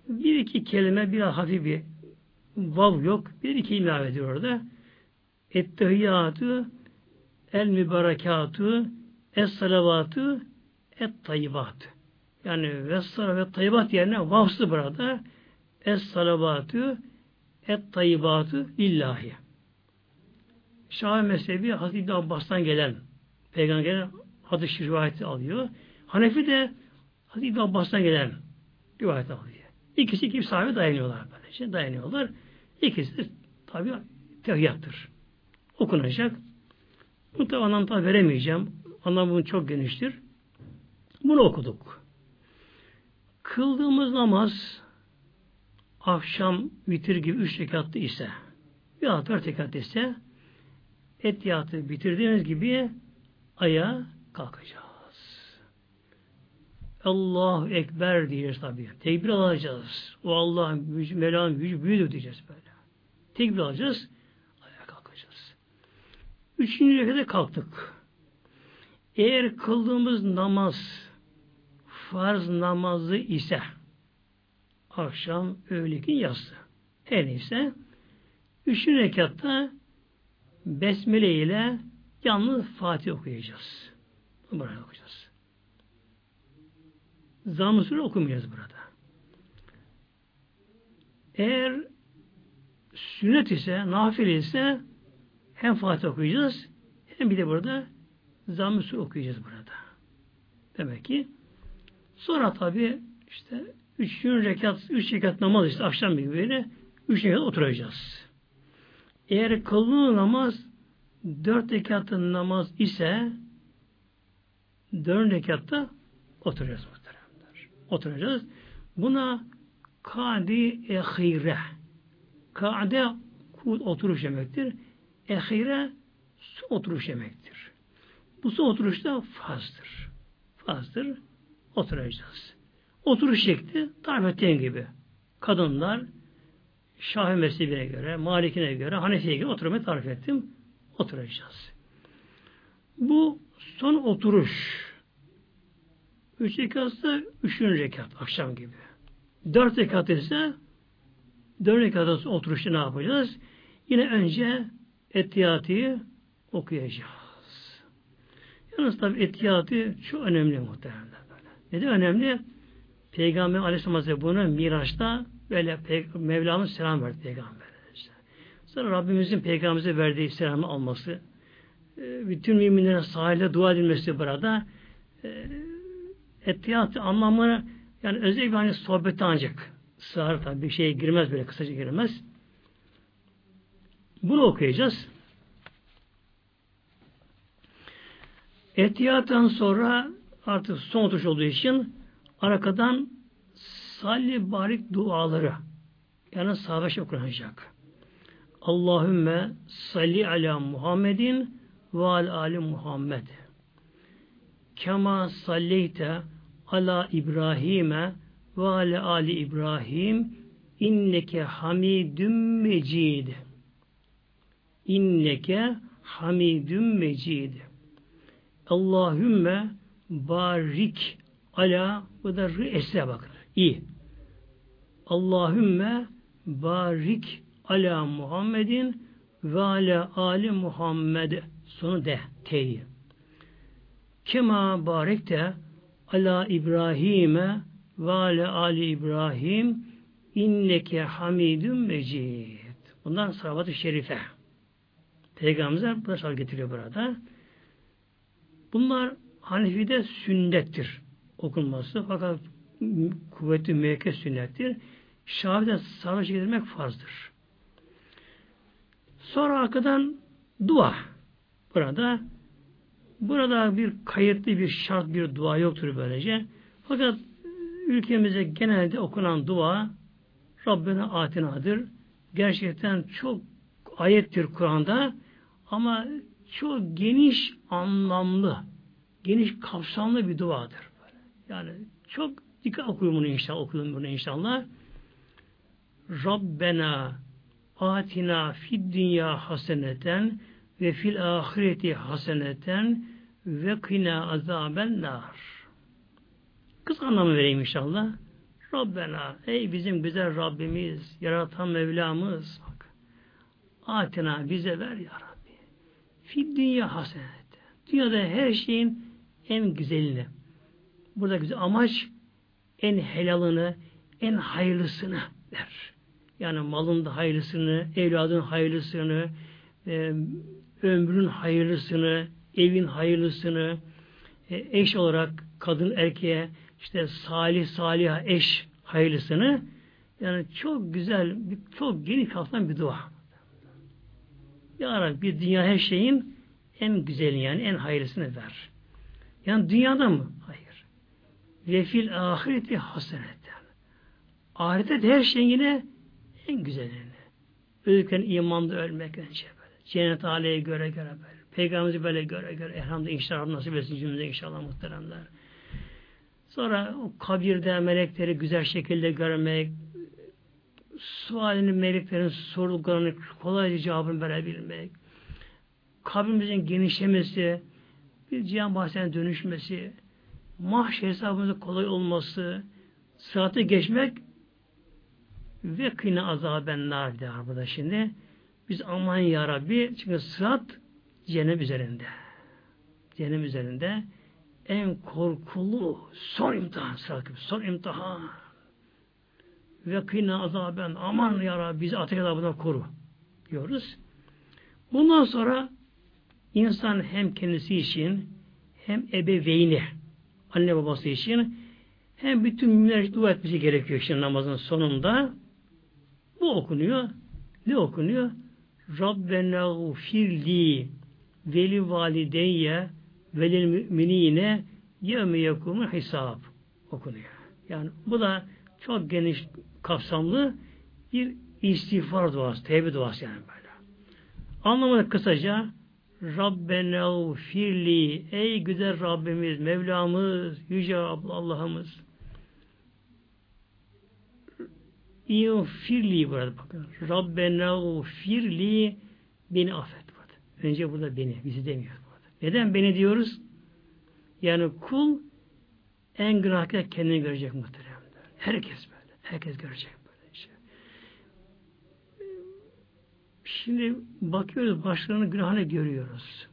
bir iki kelime, biraz hafif bir vav yok. Bir iki ilave ediyor orada. Ettehiyyatü, el mübarekatü, es salavatü, et tayyibatü. Yani ve salavat tayyibat yerine vavsı burada. Es salavatü, et tayyibatü lillahi. Şafii mezhebi Hazreti İbn Abbas'tan gelen, peygamberden hadis-i rivayeti alıyor. Hanefi de Hazreti İbn Abbas'tan gelen rivayeti alıyor. İkisi iki sahibi dayanıyorlar böylece. Dayanıyorlar. İkisi de tabi tehiyyattır. Okunacak. Bu tabi anlamda veremeyeceğim. Anlam bunun çok geniştir. Bunu okuduk. Kıldığımız namaz akşam vitir gibi üç rekatlı ise ya dört rekatlı ise ettehiyatı bitirdiğiniz gibi ayağa kalkacağız. Allahu Ekber diyeceğiz tabi. Tekbir alacağız. O Allah'ın Mevla'nın gücü büyüdür diyeceğiz böyle. Tekbir alacağız. Ayağa kalkacağız. Üçüncü rekata kalktık. Eğer kıldığımız namaz farz namazı ise akşam, öğlekin, yatsı. Her neyse üçüncü rekatta besmele ile yalnız Fatih okuyacağız. Burada okuyacağız. Zamm-ı Sûre okumayacağız burada. Eğer sünnet ise, nafile ise hem Fatih okuyacağız hem bir de burada Zamm-ı Sûre okuyacağız burada. Demek ki sonra tabi işte üç rekat, üç rekat namaz işte akşam gibi böyle üç rekat oturacağız. Eğer kılınan namaz dört rekatın namaz ise dört rekatta oturacağız. Oturacağız. Buna kadi ehire. Kade oturuş demektir. Ehire su oturuş demektir. Bu su oturuş da fazdır. Fazdır. Oturacağız. Oturuş şekli tarif ettiğim gibi. Kadınlar Şafii mezhebine göre, Malikine göre, Hanefi'ye göre oturmayı tarif ettim. Oturacağız. Bu son oturuş. Üç rekatsa üçüncü rekat akşam gibi. Dört rekat ise dört rekat oturuşta ne yapacağız? Yine önce Ettehiyatı okuyacağız. Yalnız tabi Ettehiyatı çok önemli muhtemelen. Neden önemli? Peygamber Aleyhisselam Hazretleri bunu Miraç'ta böyle Mevlamız selam verdi Peygamber'e. Sonra Rabbimizin Peygamberimize verdiği selamı alması, bütün müminlere sahile dua edilmesi burada Ettehiyatı anlamını yani özellikle hani sohbeti ancak sığar tabi bir şeye girmez böyle kısaca girmez. Bunu okuyacağız. Ettehiyattan sonra artık son oturuş olduğu için arkadan salli barik duaları yani sahabeşe okunacak. Allahümme salli ala Muhammedin ve ala ali Muhammed. Kema salleyte ala İbrahim'e ve ala ali İbrahim inneke hamidüm mecid. İnneke hamidüm mecid. Allahümme barik ala bu da r'esine bakın. İyi. Allahümme barik ala Muhammedin ve ala ali Muhammed. Sonu de. T'yi. Kema barekte ala İbrahim'e ve ala ali İbrahim inneke hamidüm mecid. Bundan sahabat-ı şerife. Peygamberimiz bu da getiriyor burada. Bunlar Hanefi'de sünnettir okunması. Fakat kuvvetli müekked sünnettir. Şafii'de sarhoş getirmek farzdır. Sonra arkadan dua. Burada burada bir kayıtlı bir şart bir dua yoktur böylece. Fakat ülkemize genelde okunan dua Rabbena atinadır. Gerçekten çok ayettir Kur'an'da ama çok geniş anlamlı, geniş kapsamlı bir duadır. Yani çok dikkat okuyun bunu inşallah, okuyun bunu inşallah. Rabbena atina fid dünya haseneten ve fil ahireti haseneten ve kina azaben nar. Kısa anlamı vereyim inşallah. Rabbena, ey bizim güzel Rabbimiz, yaratan Mevlamız, bak, atina bize ver ya Rabbi. Fid dünya haseneten. Dünyada her şeyin en güzelini. Burada güzel amaç en helalını, en hayırlısını ver. Yani malın da hayırlısını, evladın hayırlısını, e, ömrün hayırlısını, evin hayırlısını, e, eş olarak kadın erkeğe işte salih saliha eş hayırlısını yani çok güzel, çok geniş kapsamlı bir dua. Ya Rabbi dünya her şeyin en güzelini yani en hayırlısını ver. Yani dünyada mı? Hayır. Ve fil ahireti hasenetten. Ahiret her şeyin yine en güzelini. Ölürken imanda ölmek önce böyle. Cennet aleye göre göre böyle. Peygamberimizi böyle göre göre. Elhamdülillah inşallah nasip etsin cümlemize inşallah muhteremler. Sonra o kabirde melekleri güzel şekilde görmek, sualini meleklerin sorularını kolayca cevabını verebilmek, kabrimizin genişlemesi, bir cihan bahsine dönüşmesi, mahşer hesabımızın kolay olması, sıratı geçmek ve kına azaben nar diyor burada şimdi. Biz aman ya Rabbi çünkü sırat cehennem üzerinde. Cehennem üzerinde en korkulu son imtihan sıratı. Son imtihan. Ve kına azaben aman ya Rabbi bizi ateş azabından koru diyoruz. Bundan sonra insan hem kendisi için hem ebeveyni anne babası için hem bütün müminler dua etmesi gerekiyor şimdi namazın sonunda. Bu okunuyor. Ne okunuyor? Rabbena gfirli veli valideyye velil müminine yevme yekumul hisab okunuyor. Yani bu da çok geniş kapsamlı bir istiğfar duası, tevbe duası yani böyle. Anlamadık kısaca. Rabbena ufirli ey güzel Rabbimiz, Mevlamız, Yüce Allah'ımız İğfirli burada bakın. Rabbena ufirli beni affet burada. Önce burada beni, bizi demiyor burada. Neden beni diyoruz? Yani kul en günahkar kendini görecek muhteremler. Herkes böyle. Herkes görecek böyle şey. Şimdi bakıyoruz, başlarının günahını görüyoruz.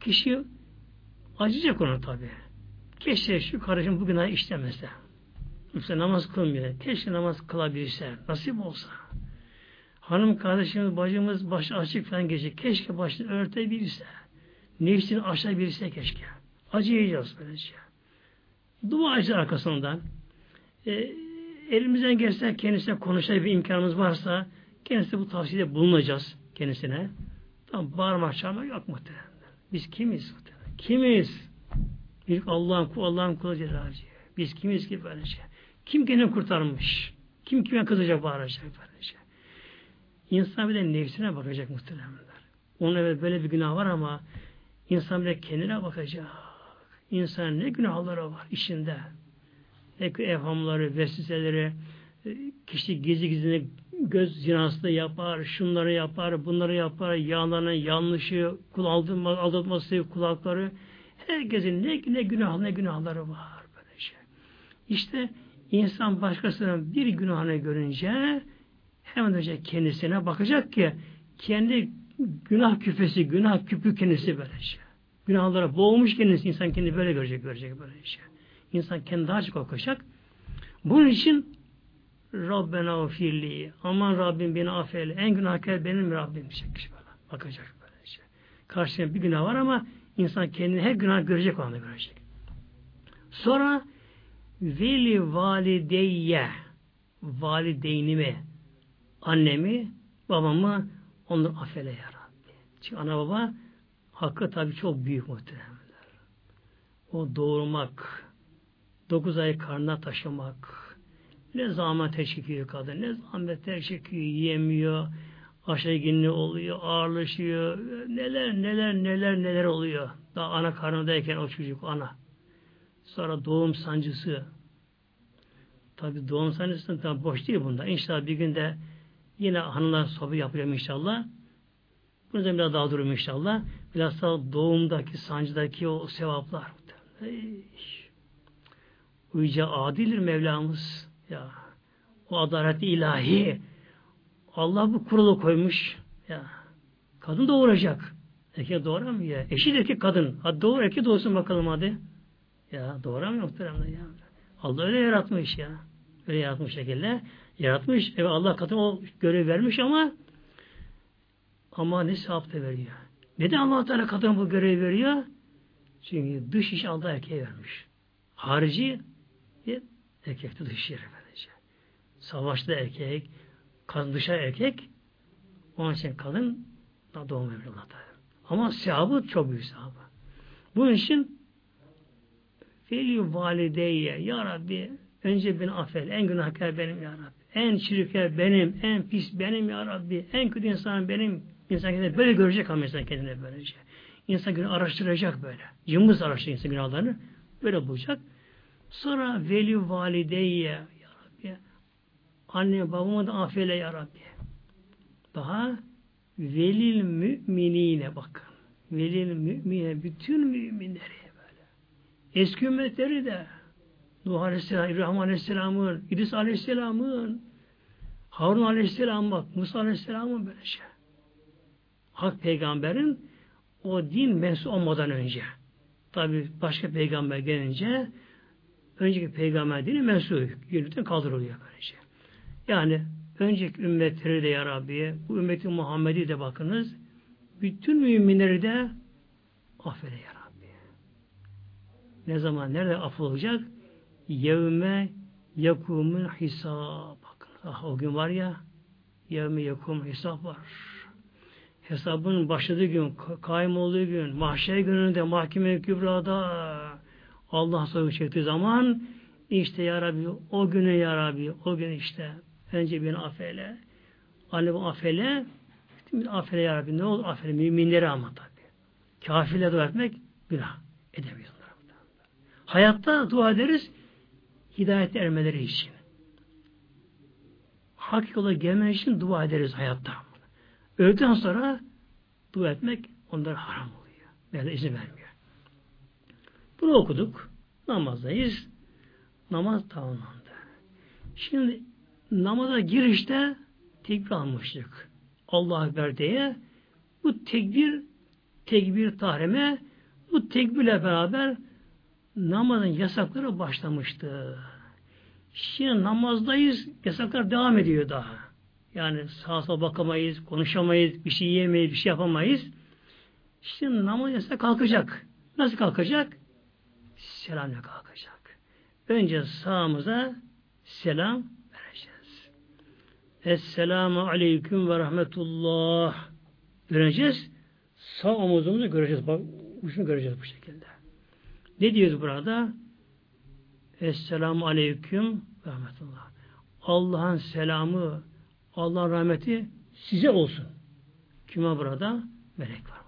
Kişi acıyacak ona tabii. Keşke şu kardeşim bu günahı işlemese. Mesela namaz kılmıyor. Keşke namaz kılabilse. Nasip olsa. Hanım kardeşimiz, bacımız başı açık falan gelecek. Keşke başını örtebilse. Nefsini aşabilse keşke. Acıyacağız böylece. Dua edeceğiz arkasından. E, elimizden gelse kendisine konuşacak bir imkanımız varsa kendisine bu tavsiyede bulunacağız. Kendisine. Tam bağırmak çağırmak yok muhtemelen. Biz kimiz muhtemelen? Kimiz? Bir Allah'ın kulu, Allah'ın kulu celalci. Biz kimiz ki böylece? Kim kendini kurtarmış? Kim kime kızacak, bağıracak böylece? İnsan bir de nefsine bakacak muhtemelenler. Onun evet böyle bir günah var ama insan bir de kendine bakacak. İnsanın ne günahları var içinde. Ne evhamları, vesveseleri, kişi gizli gizli göz zinası yapar, şunları yapar, bunları yapar, yalanı, yanlışı, kul aldatması, kulakları. Herkesin ne, ne günah, ne günahları var böylece. İşte insan başkasının bir günahını görünce hemen önce kendisine bakacak ki kendi günah küfesi, günah küpü kendisi böylece. Günahlara boğulmuş kendisi, insan kendini böyle görecek, görecek böylece. İnsan kendi daha çok okuyacak. Bunun için Rabbena ufirli, aman Rabbim beni affeyle, en günahkar benim Rabbim diyecek kişi böyle. Bakacak böylece. Karşısında bir günah var ama İnsan kendini her günah görecek, o anda görecek. Sonra veli valideyye, valideynimi, annemi, babamı onları affeyle ya Rabbi. Çünkü ana baba hakkı tabii çok büyük muhtemelen. O doğurmak, dokuz ay karnına taşımak, ne zahmete çekiyor kadın, ne zahmete çekiyor, yiyemiyor, aşeginli oluyor, ağırlaşıyor, neler neler neler neler oluyor. Daha ana karnındayken o çocuk ana. Sonra doğum sancısı. Tabii doğum sancısı tam boş değil bunda. İnşallah bir günde yine hanımlar sohbet yapacağım inşallah. Bunu da biraz daha durum inşallah. Biraz daha doğumdaki, sancıdaki o sevaplar. Yüce adildir Mevlamız. Ya o adalet-i ilahi. Allah bu kuralı koymuş. Ya kadın doğuracak. Erkek doğuramıyor. Eşit erkek kadın. Hadi doğur, erkek doğsun bakalım hadi. Ya doğuramıyor muhtemelen ya. Allah öyle yaratmış ya. Öyle yaratmış şekilde. Yaratmış. Evet, Allah kadın o görev vermiş ama ama ne sevap da veriyor. Neden Allah Teala kadına bu görevi veriyor? Çünkü dış iş Allah erkeğe vermiş. Harici erkekte dış işi verecek. Savaşta erkek, kadın dışarı erkek, onun için kadın da doğum evli Allah Teala. Ama sevabı çok büyük sevabı. Bunun için veli valideyye, ya Rabbi önce beni affeyle, en günahkar benim ya Rabbi, en çirkin benim, en pis benim ya Rabbi, en kötü insan benim. İnsan kendini böyle görecek ama insan kendini böylece. İnsan günü araştıracak böyle. Yımbız araştıracak insan günahlarını böyle bulacak. Sonra veli valideyye, anne babama da affeyle ya Rabbi. Daha velil müminine bakın. Velil müminine, bütün müminleri böyle. Eski ümmetleri de Nuh Aleyhisselam, İbrahim Aleyhisselam'ın, İdris Aleyhisselam'ın, Harun Aleyhisselam'ın, bak, Musa Aleyhisselam'ın böyle şey. Hak peygamberin o din mensup olmadan önce. Tabi başka peygamber gelince önceki peygamber dini mensup yürürten kaldırılıyor böyle şey. Yani önceki ümmetleri de ya Rabbi, bu ümmeti Muhammed'i de bakınız, bütün müminleri de affeyle ya Rabbi. Ne zaman, nerede af olacak? Yevme yakumul hisab. Ah, o gün var ya, yevme yakumul hisab var. Hesabın başladığı gün, kaim olduğu gün, mahşer gününde, mahkeme-i kübrada Allah sorgu çektiği zaman, İşte ya Rabbi, o günü ya Rabbi, o gün işte. Önce beni affeyle. Alev affeyle. Affeyle ya Rabbi. Ne oldu? Affeyle. Müminleri ama tabii. Kafirle dua etmek günah. Edemeyiz onlara. Hayatta dua ederiz. Hidayet ermeleri için. Hak yola gelmeleri için dua ederiz hayatta. Öldükten sonra dua etmek onlara haram oluyor. Yani izin vermiyor. Bunu okuduk. Namazdayız. Namaz tamamlandı. Şimdi namaza girişte tekbir almıştık. Allahu Ekber diye. Bu tekbir tekbir tahrime, bu tekbirle beraber namazın yasakları başlamıştı. Şimdi namazdayız, yasaklar devam ediyor daha. Yani sağa sola bakamayız, konuşamayız, bir şey yiyemeyiz, bir şey yapamayız. Şimdi namaz yasak kalkacak. Nasıl kalkacak? Selamla kalkacak. Önce sağımıza selam vereceğiz. Esselamu aleyküm ve rahmetullah. Göreceğiz. Sağ omuzumuzu göreceğiz. Bak, şunu göreceğiz bu şekilde. Ne diyoruz burada? Esselamu aleyküm ve rahmetullah. Allah'ın selamı, Allah'ın rahmeti size olsun. Kime burada? Melek var.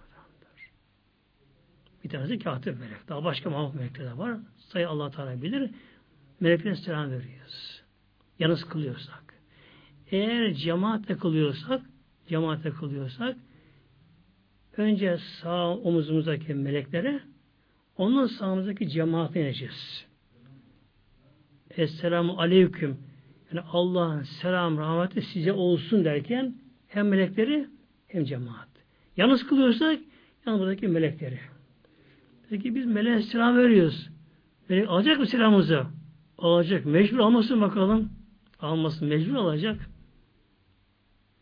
Bir tanesi kâtip melek. Daha başka mahmut melekler de var. Sayı Allah Teala bilir. Meleklere selam veriyoruz. Yalnız kılıyorsak. Eğer cemaatle kılıyorsak, cemaatle kılıyorsak önce sağ omuzumuzdaki meleklere, ondan sağımızdaki cemaate ineceğiz. Esselamu aleyküm. Yani Allah'ın selam, rahmeti size olsun derken hem melekleri hem cemaat. Yalnız kılıyorsak yalnız buradaki melekleri. Peki biz meleğe selam veriyoruz. Melek alacak mı selamımızı? Alacak. Mecbur almasın bakalım. Almasın. Mecbur alacak.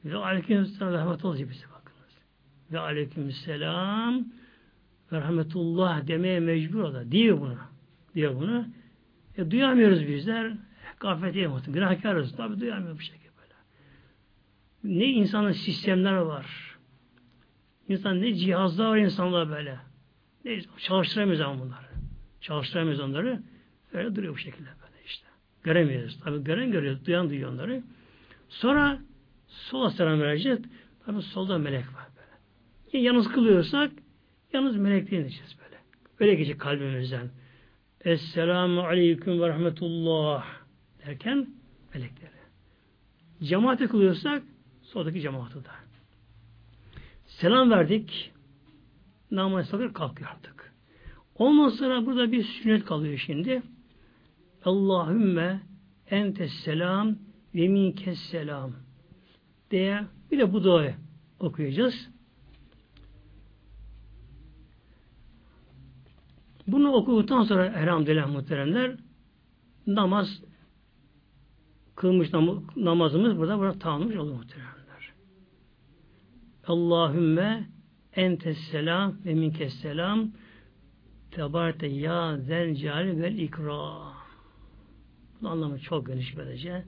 Ve aleykümselam ve rahmetullah bize bakınız. Ve aleykümselam ve rahmetullah demeye mecbur olacak. Diyor buna. Diyor buna. E, duyamıyoruz bizler. Gaflet edemiyoruz. Günahkarız. Tabi duyamıyor bu şekilde böyle. Ne insanın sistemler var. İnsan ne cihazlar var insanlar böyle. Neyse, çalıştıramıyoruz ama bunları. Çalıştıramıyoruz onları. Öyle duruyor bu şekilde böyle işte. Göremiyoruz. Tabi gören görüyor, duyan duyuyor onları. Sonra sola selam vereceğiz. Tabi solda melek var böyle. Yani yalnız kılıyorsak yalnız melekle ineceğiz böyle. Öyle geçecek kalbimizden. Esselamu aleyküm ve rahmetullah derken melekleri. Cemaate kılıyorsak soldaki cemaate de. Selam verdik. Namaz sakır kalkıyor artık. Ondan sonra burada bir sünnet kalıyor şimdi. Allahümme entes selam ve minkes selam diye bir de bu duayı okuyacağız. Bunu okuduktan sonra elhamdülillah muhteremler namaz kılmış nam- namazımız burada burada tamamlamış olur muhteremler. Allahümme entes selam ve minkes selam tebarete ya zel celali vel ikram. Bunun anlamı çok geniş böylece.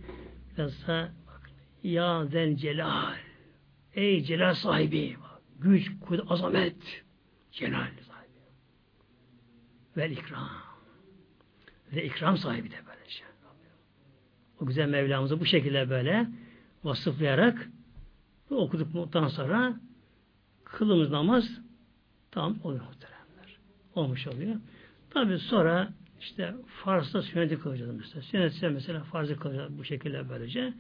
Biraz daha bak. Ya zel celal. Ey celal sahibi. Bak, güç, kudret, azamet. Celal sahibi. Vel ikram. Ve ikram sahibi de böylece. O güzel Mevlamızı bu şekilde böyle vasıflayarak bu okuduktan sonra kılımız namaz tam oluyor muhteremler. Olmuş oluyor. Tabi sonra işte farzda sünneti kılacağız mesela. Sünnetse mesela farzı kılacağız bu şekilde böylece.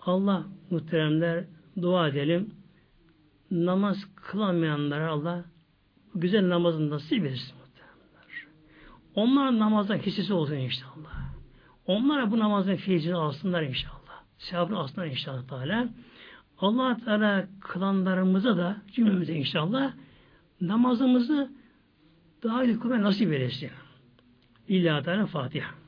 Allah muhteremler dua edelim. Namaz kılamayanlara Allah güzel namazını nasip etsin muhteremler. Onlar namazdan hissesi olsun inşallah. Onlara bu namazın feyizini alsınlar inşallah. Sevabını alsınlar inşallah Teala. Allah-u Teala kılanlarımıza da cümlemize inşallah namazımızı daha iyi kılmaya nasip eylesin. İlla Teala Fatiha.